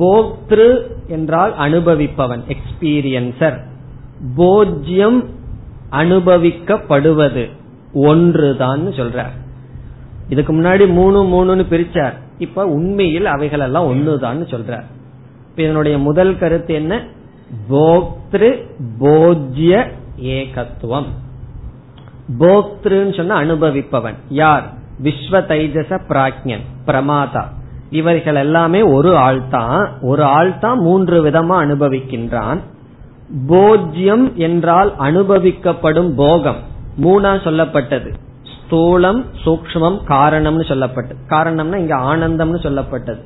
போக்திரு என்றால் அனுபவிப்பவன், எக்ஸ்பீரியன்சர். போஜ்யம் அனுபவிக்கப்படுவது ஒன்றுதான் சொல்றார். இதுக்கு முன்னாடி மூணு மூணுன்னு பிரிச்சார், இப்ப உண்மையில் அவைகள் எல்லாம் ஒன்றுதான் சொல்றார். இப்ப இதனுடைய முதல் கருத்து என்ன, போக்திரு போஜ்ய ஏகத்துவம். போக்திருன்னு சொன்னா அனுபவிப்பவன், யார், விஸ்வ தைஜச பிராக்ஞன் பிரமாதா. இவர்கள் எல்லாமே ஒரு ஆள் தான், ஒரு ஆள் தான் மூன்று விதமா அனுபவிக்கின்றான். போஜ்யம் என்றால் அனுபவிக்கப்படும் போகம் மூணா சொல்லப்பட்டது, ஸ்தூலம் சூக்ஷ்மம் காரணம்னு சொல்லப்பட்டது. காரணம்னா இங்க ஆனந்தம்னு சொல்லப்பட்டது.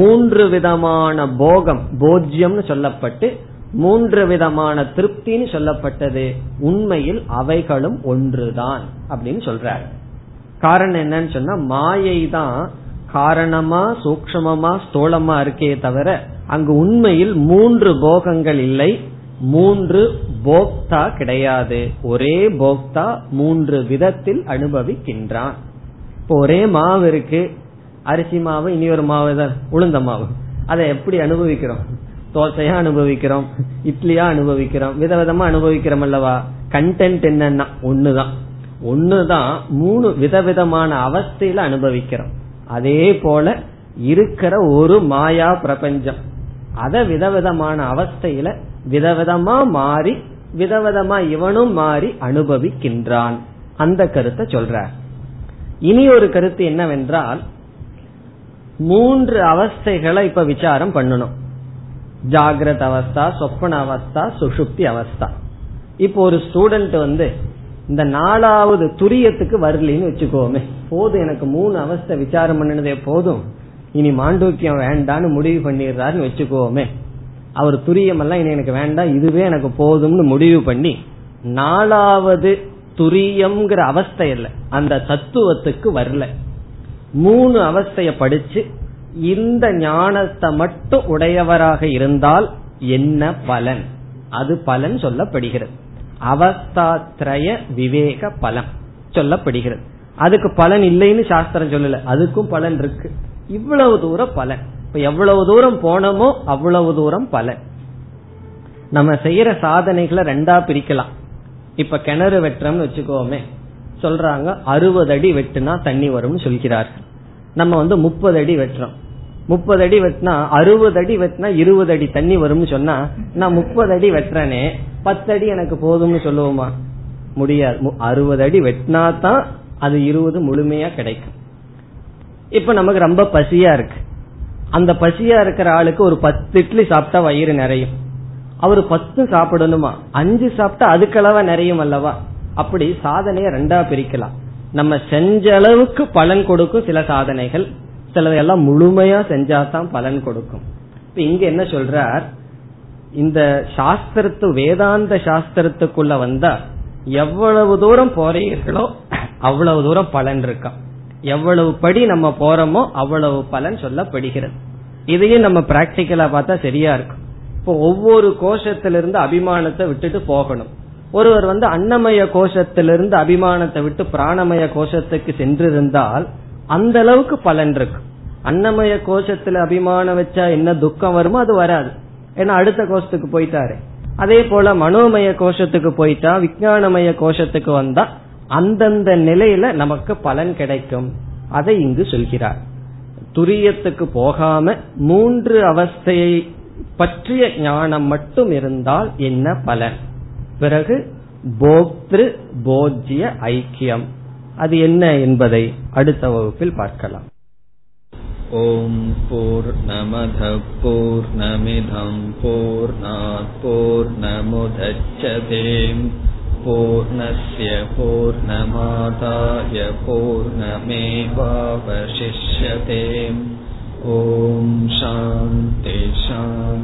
மூன்று விதமான போகம் போஜ்யம்னு சொல்லப்பட்டு மூன்று விதமான திருப்தின்னு சொல்லப்பட்டது. உண்மையில் அவைகளும் ஒன்றுதான் அப்படின்னு சொல்றாரு. காரணம் என்னன்னு சொன்னா, மாயை தான் காரணமா சூக்ஷ்மமா ஸ்தூலமா இருக்கே தவிர அங்கு உண்மையில் மூன்று போகங்கள் இல்லை, மூன்று போக்தா கிடையாது. ஒரே போக்தா மூன்று விதத்தில் அனுபவிக்கின்றான். இப்போ ஒரே மாவு இருக்கு, அரிசி மாவு இனி ஒரு மாவு தான் உளுந்த மாவு. அதை எப்படி அனுபவிக்கிறோம், தோசையா அனுபவிக்கிறோம், இட்லியா அனுபவிக்கிறோம், விதவிதமா அனுபவிக்கிறோம் அல்லவா. கண்டென்ட் என்னன்னா ஒண்ணுதான், ஒண்ணுதான் மூணு விதவிதமான அவஸ்தையில அனுபவிக்கிறோம். அதே போல இருக்கிற ஒரு மாயா பிரபஞ்சம், அத விதவிதமான அவஸ்தையில விதவிதமா மாறி விதவிதமா இவனும் மாறி அனுபவிக்கின்றான். அந்த கருத்தை சொல்றார். இனி ஒரு கருத்து என்னவென்றால், மூன்று அவஸ்தைகளை இப்ப விசாரம் பண்ணணும். ஜாகிரத அவஸ்தா, சொப்பன அவஸ்தா, சுஷுப்தி அவஸ்தா. இப்போ ஒரு ஸ்டூடெண்ட் இந்த நாலாவது துரியத்துக்கு வரலின்னு வச்சுக்கோமே, போதும் எனக்கு மூணு அவஸ்தை விசாரம் பண்ணினதே போதும், இனி மாண்டூக்கியம் வேண்டான்னு முடிவு பண்ணிடுறாருன்னு வச்சுக்கோமே. அவர் துரியம் எல்லாம் எனக்கு வேண்டாம், இதுவே எனக்கு போதும்னு முடிவு பண்ணி நாலாவது துரியம்ங்கிற அவஸ்தை இல்லை, அந்த தத்துவத்துக்கு வரல. மூணு அவஸ்தைய படிச்சு இந்த ஞானத்தை மட்டும் உடையவராக இருந்தால் என்ன பலன், அது பலன் சொல்லப்படுகிறது. அவஸ்தாத்ரய விவேக பலன் சொல்லப்படுகிறது. அதுக்கு பலன் இல்லைன்னு சாஸ்திரம் சொல்லல, அதுக்கும் பலன் இருக்கு. இவ்வளவு தூரம் பலன், இப்ப எவ்வளவு தூரம் போனோமோ அவ்வளவு தூரம் பலன். நம்ம செய்யற சாதனைகளை ரெண்டா பிரிக்கலாம். இப்ப கிணறு வெட்டுறோம்னு வச்சுக்கோமே, சொல்றாங்க 60 அடி வெட்டுனா தண்ணி வரும்னு சொல்கிறார்கள். நம்ம 30 அடி வெட்டுறோம். 30 அடி வெட்டினா 60 அடி வெட்டினா 20 அடி தண்ணி வரும்னு சொன்னா, நான் 30 அடி வெட்டுறேனே 10 அடி எனக்கு போதும்னு சொல்லுவோமா? முடியாது. 60 அடி வெட்டினா தான் அது 20 முழுமையா கிடைக்கும். இப்ப நமக்கு ரொம்ப பசியா இருக்கு. அந்த பசியா இருக்கிற ஆளுக்கு ஒரு 10 இட்லி சாப்பிட்டா வயிறு நிறையும். அவரு 10 சாப்பிடணுமா? 5 சாப்பிட்டா அதுக்களவா நிறையும் அல்லவா? அப்படி சாதனைய ரெண்டா பிரிக்கலாம். நம்ம செஞ்ச அளவுக்கு பலன் கொடுக்கும் சில சாதனைகள், சிலதெல்லாம் முழுமையா செஞ்சாதான் பலன் கொடுக்கும். இங்க என்ன சொல்றார், இந்த சாஸ்திரத்து வேதாந்த சாஸ்திரத்துக்குள்ள வந்தா எவ்வளவு தூரம் போறீர்களோ அவ்வளவு தூரம் பலன் இருக்கா. எவ்வளவு படி நம்ம போறோமோ அவ்வளவு பலன் சொல்லப்படுகிறது. இதையும் நம்ம பிராக்டிக்கலா பார்த்தா சரியா இருக்கும். இப்போ ஒவ்வொரு கோஷத்திலிருந்து அபிமானத்தை விட்டுட்டு போகணும். ஒருவர் அன்னமய கோஷத்திலிருந்து அபிமானத்தை விட்டு பிராணமய கோஷத்துக்கு சென்றிருந்தால் அந்த அளவுக்கு பலன் இருக்கும். அன்னமய கோஷத்துல அபிமானம் வச்சா என்ன துக்கம் வருமோ அது வராது, ஏன்னா அடுத்த கோஷத்துக்கு போயிட்டாரு. அதே போல மனோமய கோஷத்துக்கு போயிட்டா, விஞ்ஞானமய கோஷத்துக்கு வந்தா அந்தந்த நிலையில நமக்கு பலன் கிடைக்கும். அதை இங்கு சொல்கிறார். துரியத்துக்கு போகாம 3 அவஸ்தையை பற்றிய ஞானம் மட்டும் இருந்தால் என்ன பலன்? பிறகு போக்திரு போஜ்ய ஐக்கியம் அது என்ன என்பதை அடுத்த வகுப்பில் பார்க்கலாம். ஓம் பூர்ணமத பூர்ணமிதம் பூர்ணாத் பூர்ணமுதச்யதே பூர்ணஸ்ய பூர்ணமாதாய பூர்ணமேவாவசிஷ்யதே. ஓம் சாந்தி சாந்தி.